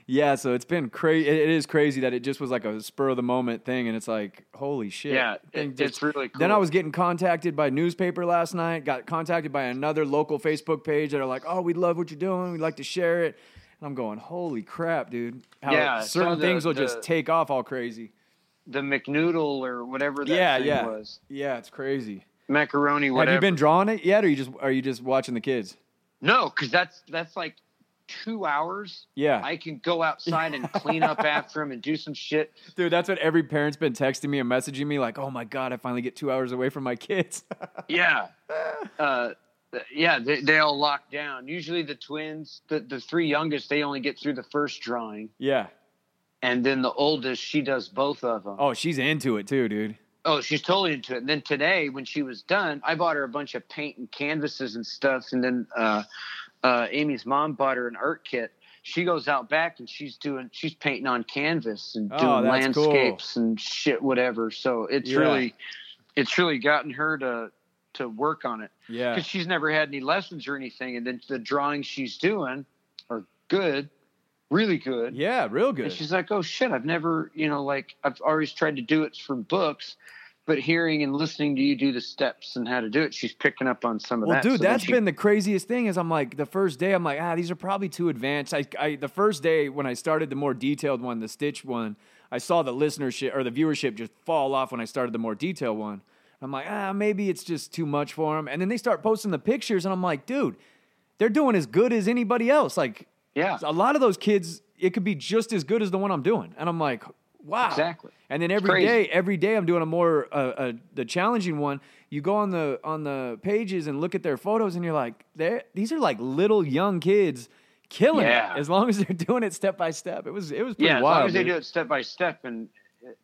Yeah, so it's been crazy. It is crazy that it just was like a spur of the moment thing, and it's like, holy shit. Yeah, it, it's really cool. Then I was getting contacted by a newspaper last night, got contacted by another local Facebook page that are like, oh, we love what you're doing. We'd like to share it. And I'm going, holy crap, dude. How yeah, certain so the, things will the, just take off all crazy. The McNoodle or whatever that yeah, thing yeah. was. Yeah, it's crazy. Macaroni, whatever. Have you been drawing it yet, or you just, are you just watching the kids? No, because that's that's like... two hours. Yeah, I can go outside and clean up after him and do some shit. Dude, that's what every parent's been texting me and messaging me, like, oh my god, I finally get two hours away from my kids. yeah uh yeah they, they all lock down. Usually the twins, the, the three youngest, they only get through the first drawing, yeah and then the oldest, she does both of them. Oh, she's into it too, dude. Oh, she's totally into it. And then today, when she was done, I bought her a bunch of paint and canvases and stuff. And then uh, uh, Amy's mom bought her an art kit. She goes out back and she's doing, she's painting on canvas and doing oh, landscapes cool. and shit, whatever. So it's yeah. really, it's really gotten her to to work on it. Yeah, because she's never had any lessons or anything. And then the drawings she's doing are good. Really good. Yeah, real good. And she's like, oh, shit, I've never, you know, like, I've always tried to do it from books, but hearing and listening to you do the steps and how to do it, she's picking up on some of well, that. Well, dude, so that's she- been the craziest thing is I'm like, the first day, I'm like, ah, these are probably too advanced. I, I, the first day when I started the more detailed one, the stitch one, I saw the listenership or the viewership just fall off when I started the more detailed one. I'm like, ah, maybe it's just too much for them. And then they start posting the pictures, and I'm like, dude, they're doing as good as anybody else. Like, yeah, a lot of those kids, it could be just as good as the one I'm doing. And I'm like, wow. Exactly. And then every day, every day I'm doing a more, uh, uh, the challenging one. You go on the on the pages and look at their photos and you're like, these are like little young kids killing yeah. it. As long as they're doing it step by step. It was it was pretty yeah, wild. Yeah, as long as dude. they do it step by step and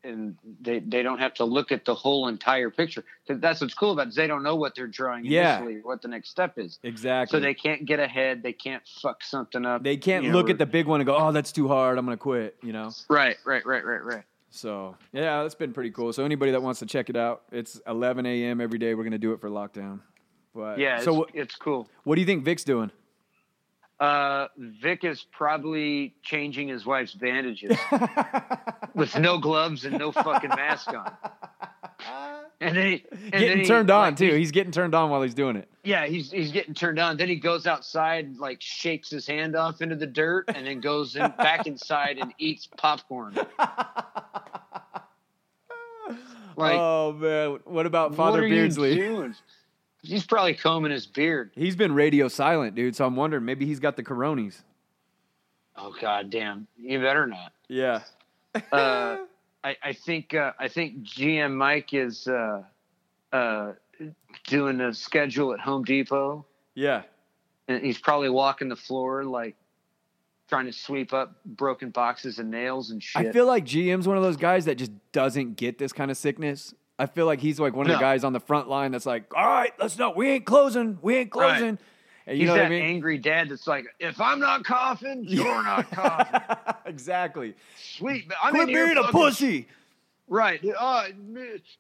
and they, they don't have to look at the whole entire picture. That's what's cool about it, is they don't know what they're drawing initially, yeah. what the next step is. Exactly. So they can't get ahead. They can't fuck something up. They can't look know, at the big one and go, oh, that's too hard. I'm going to quit, you know? Right, right, right, right, right. So, yeah, that's been pretty cool. So anybody that wants to check it out, it's eleven a.m. every day. We're going to do it for lockdown. But yeah, so it's, wh- it's cool. What do you think Vic's doing? Uh, Vic is probably changing his wife's bandages with no gloves and no fucking mask on. And then he, and getting then he, turned on like, too. He's, he's getting turned on while he's doing it. Yeah, he's he's getting turned on. Then he goes outside, and, like shakes his hand off into the dirt, and then goes in, back inside and eats popcorn. Like, oh man, what about Father what Beardsley? Are you doing? He's probably combing his beard. He's been radio silent, dude, so I'm wondering, maybe he's got the coronies. Oh, god damn. You better not. Yeah. uh, I, I think uh, I think G M Mike is uh, uh, doing a schedule at Home Depot. Yeah. And he's probably walking the floor, like, trying to sweep up broken boxes and nails and shit. I feel like G M's one of those guys that just doesn't get this kind of sickness. I feel like he's, like, one no. of the guys on the front line that's like, all right, let's know. We ain't closing. We ain't closing. Right. And you he's know that what I mean? Angry dad that's like, if I'm not coughing, you're not coughing. Exactly. Sweet. I'm Quit being a pussy. Right. Uh,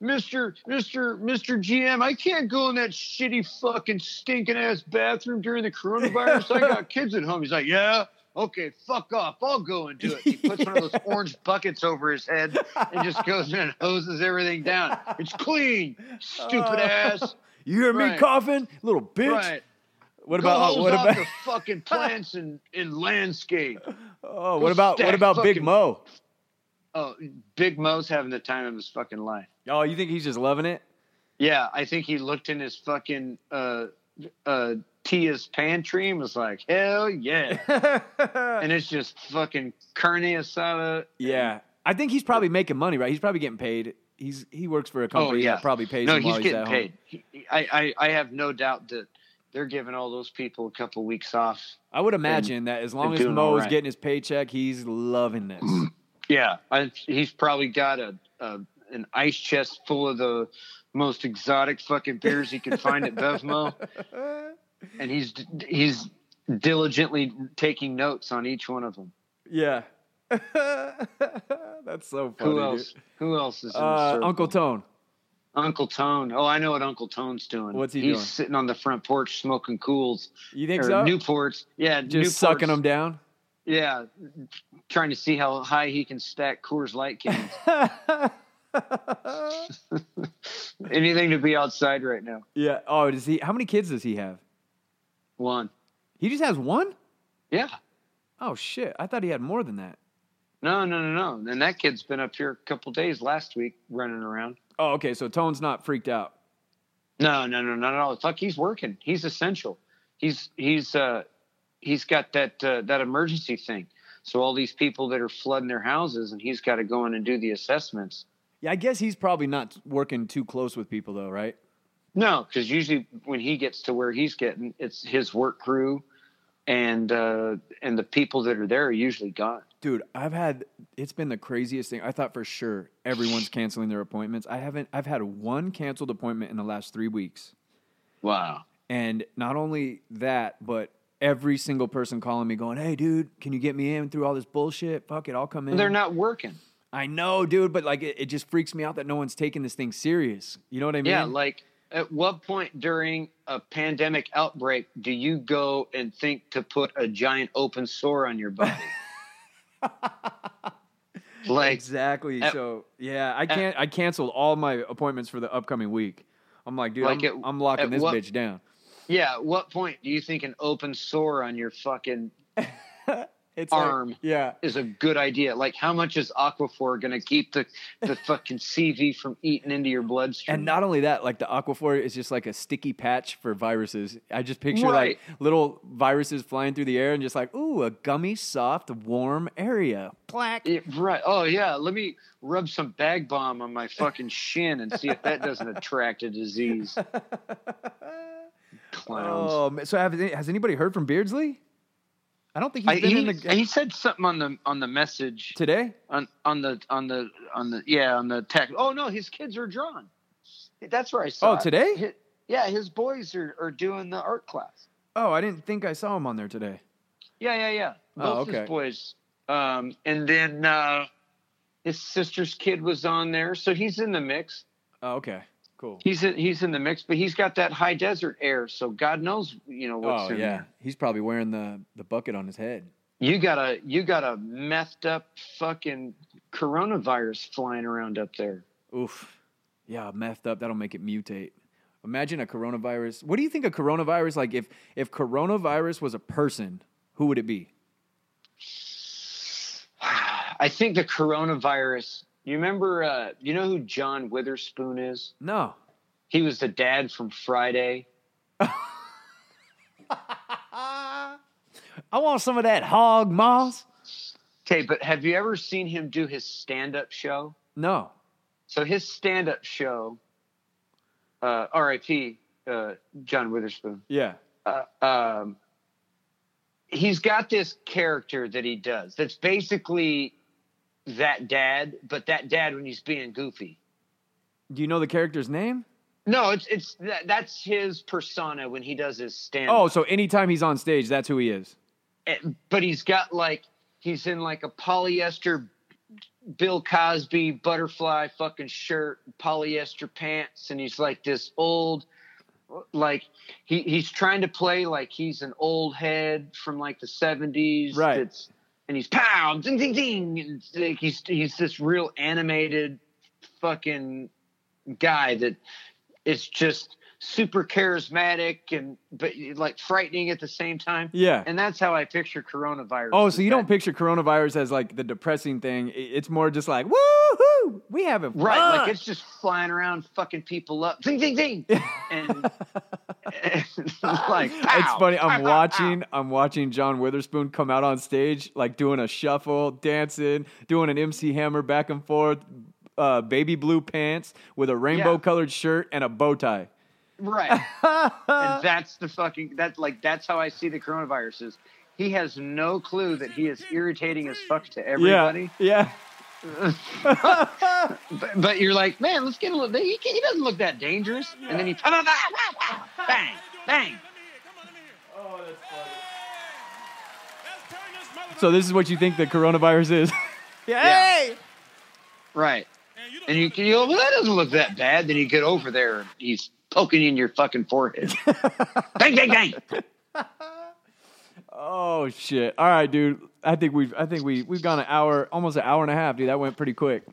Mister Mister Mister G M, I can't go in that shitty fucking stinking ass bathroom during the coronavirus. I got kids at home. He's like, yeah, okay, fuck off. I'll go and do it. He puts yeah. one of those orange buckets over his head and just goes in and hoses everything down. It's clean, stupid uh, ass. You hear right. me coughing, little bitch? Right. What about oh, what about the fucking plants and, and landscape? Oh, what about what about fucking... Big Mo? Oh, Big Mo's having the time of his fucking life. Oh, you think he's just loving it? Yeah, I think he looked in his fucking uh, uh, Tia's pantry and was like, hell yeah. And it's just fucking carne asada. Yeah. I think he's probably making money, right? He's probably getting paid. He's He works for a company oh, yeah. that probably pays no, him while he's, he's at home. No, he's getting paid. I, I, I have no doubt that they're giving all those people a couple weeks off. I would imagine and, that as long as Mo's right. getting his paycheck, he's loving this. Yeah, I, he's probably got a, a an ice chest full of the most exotic fucking beers he can find at BevMo, and he's he's diligently taking notes on each one of them. Yeah, that's so funny. Who else? Dude. Who else is in uh, the circle? Uncle Tone? Uncle Tone. Oh, I know what Uncle Tone's doing. What's he he's doing? He's sitting on the front porch smoking cools. You think or so? Newports. Yeah, just Newports. Sucking them down. Yeah, trying to see how high he can stack Coors Light cans. Anything to be outside right now. Yeah. Oh, does he? How many kids does he have? One. He just has one? Yeah. Oh, shit. I thought he had more than that. No, no, no, no. And that kid's been up here a couple days last week running around. Oh, okay. So Tone's not freaked out. No, no, no, not at all. Fuck, he's working. He's essential. He's, he's, uh, He's got that uh, that emergency thing. So all these people that are flooding their houses, and he's got to go in and do the assessments. Yeah, I guess he's probably not working too close with people, though, right? No, because usually when he gets to where he's getting, it's his work crew, and uh, and the people that are there are usually gone. Dude, I've had – it's been the craziest thing. I thought for sure everyone's canceling their appointments. I haven't – I've had one canceled appointment in the last three weeks. Wow. And not only that, but – every single person calling me going, hey, dude, can you get me in through all this bullshit? Fuck it, I'll come in. They're not working. I know, dude, but, like, it, it just freaks me out that no one's taking this thing serious. You know what I mean? Yeah, like, at what point during a pandemic outbreak do you go and think to put a giant open sore on your body? Like, exactly. At, so, yeah, I can't. At, I canceled all my appointments for the upcoming week. I'm like, dude, like I'm, at, I'm locking this what, bitch down. Yeah, at what point do you think an open sore on your fucking it's arm like, yeah. is a good idea? Like, how much is Aquaphor going to keep the, the fucking C V from eating into your bloodstream? And not only that, like, the Aquaphor is just like a sticky patch for viruses. I just picture, right. like, little viruses flying through the air and just like, ooh, a gummy, soft, warm area. Plaque. It, right. Oh, yeah, let me rub some bag bomb on my fucking shin and see if that doesn't attract a disease. Clowns. Oh, so have, has anybody heard from Beardsley? I don't think he's I, been he, in the. He said something on the on the message today. On on the on the on the yeah on the text. Oh no, his kids are drawn. That's where I saw. Oh, it. Today? His, yeah, his boys are, are doing the art class. Oh, I didn't think I saw him on there today. Yeah, yeah, yeah. Both oh, okay. his boys. Um, and then uh, his sister's kid was on there, so he's in the mix. Oh, okay. Cool. He's in, he's in the mix, but he's got that high desert air, so God knows, you know what's oh, in yeah. there. He's probably wearing the, the bucket on his head. You got a you got a messed up fucking coronavirus flying around up there. Oof. Yeah, messed up. That'll make it mutate. Imagine a coronavirus. What do you think a coronavirus like? If if coronavirus was a person, who would it be? I think the coronavirus. You remember, uh, you know who John Witherspoon is? No. He was the dad from Friday. I want some of that hog, Moss. Okay, but have you ever seen him do his stand-up show? No. So his stand-up show, uh, R I P, uh, John Witherspoon. Yeah. uh, um, he's got this character that he does that's basically that dad, but that dad when he's being goofy. Do you know the character's name? No, it's it's that, that's his persona when he does his stand-up. Oh, so anytime he's on stage, that's who he is. And, but he's got like he's in like a polyester Bill Cosby butterfly fucking shirt, polyester pants, and he's like this old, like he he's trying to play like he's an old head from like the seventies, right? That's, and he's pow, ding ding ding, and like he's he's this real animated fucking guy that. It's just super charismatic and but like frightening at the same time. Yeah. And that's how I picture coronavirus. Oh, so you that. don't picture coronavirus as like the depressing thing. It's more just like, woo-hoo, we have it. Right. Fun. Like it's just flying around, fucking people up. Ding, ding, ding. And, and it's like, pow, it's funny. I'm pow, watching, pow, pow. I'm watching John Witherspoon come out on stage, like doing a shuffle, dancing, doing an M C Hammer back and forth. Uh, baby blue pants with a rainbow yeah. colored shirt and a bow tie. Right. And that's the fucking, that's like, that's how I see the coronavirus is. He has no clue that he is irritating as fuck to everybody. Yeah. yeah. but, but you're like, man, let's get a little, he, he doesn't look that dangerous. Yeah. And then he, bang, bang. Oh, that's funny. So this is what you think the coronavirus is. Yay! Yeah. Right. And you can go, well, that doesn't look that bad. Then you get over there, and he's poking you in your fucking forehead. Bang, bang, bang. Oh shit! All right, dude. I think we've I think we we've gone an hour, almost an hour and a half, dude. That went pretty quick.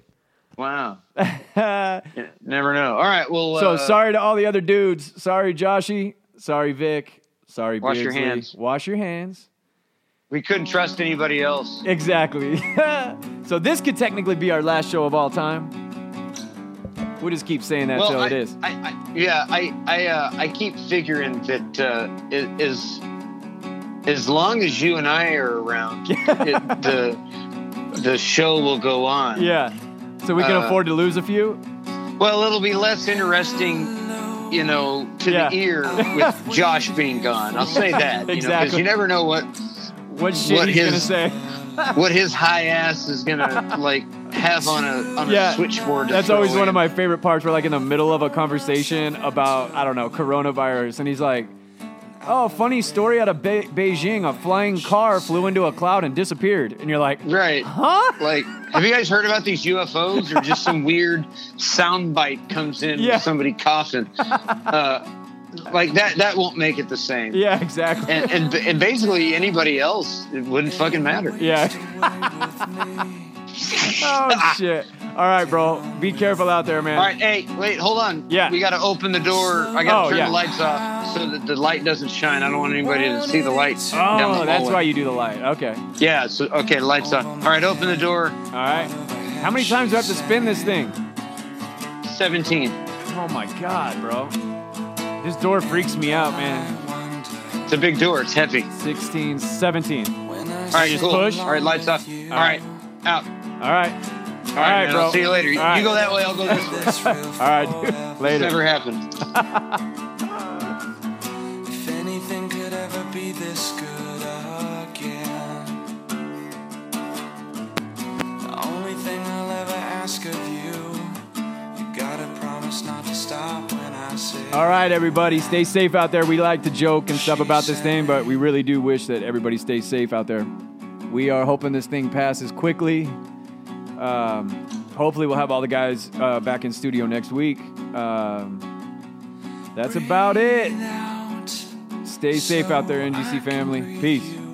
Wow. Yeah, never know. All right. Well. So uh, sorry to all the other dudes. Sorry, Joshy. Sorry, Vic. Sorry, wash Beardsley. your hands. Wash your hands. We couldn't trust anybody else. Exactly. So this could technically be our last show of all time. We'll just keep saying that well, till I, it is. I, I, yeah, I I, uh, I keep figuring that uh, it, is, as long as you and I are around, it, the the show will go on. Yeah. So we can uh, afford to lose a few? Well, it'll be less interesting, you know, to yeah. the ear with Josh being gone. I'll say that. Exactly. You know, 'cause you never know what... What shit what he's his, gonna say? What his high ass is gonna like have on a on yeah, a switchboard? To that's always in. One of my favorite parts. We're like in the middle of a conversation about I don't know coronavirus, and he's like, "Oh, funny story out of Be- Beijing. A flying car flew into a cloud and disappeared." And you're like, "Right? Huh? Like, have you guys heard about these U F Os or just some weird soundbite comes in yeah. with somebody coughing?" Uh, Like that, that won't make it the same. Yeah, exactly. And, and and basically anybody else, it wouldn't fucking matter. Yeah. Oh shit! All right, bro. Be careful out there, man. All right. Hey, wait, hold on. Yeah. We gotta open the door. I gotta oh, turn yeah. the lights off so that the light doesn't shine. I don't want anybody to see the lights. Oh, down the hallway. That's why you do the light. Okay. Yeah. So okay, lights on. All right, open the door. All right. How many times do I have to spin this thing? seventeen. Oh my god, bro. This door freaks me out, man. It's a big door. It's heavy. sixteen, seventeen. All right, just cool. push. All right, lights up. All, All right. right, out. All right. All right, All right man, bro. I'll see you later. All you right. go that way, I'll go this way. All right, dude. Later. This never happened. If anything could ever be this good again, the only thing I'll ever ask of you, you gotta promise not to stop when I say. All right, everybody, stay safe out there. We like to joke and stuff about this thing, but we really do wish that everybody stays safe out there. We are hoping this thing passes quickly. Um, hopefully we'll have all the guys uh, back in studio next week. Um, that's about it. Stay safe out there, N G C family. Peace.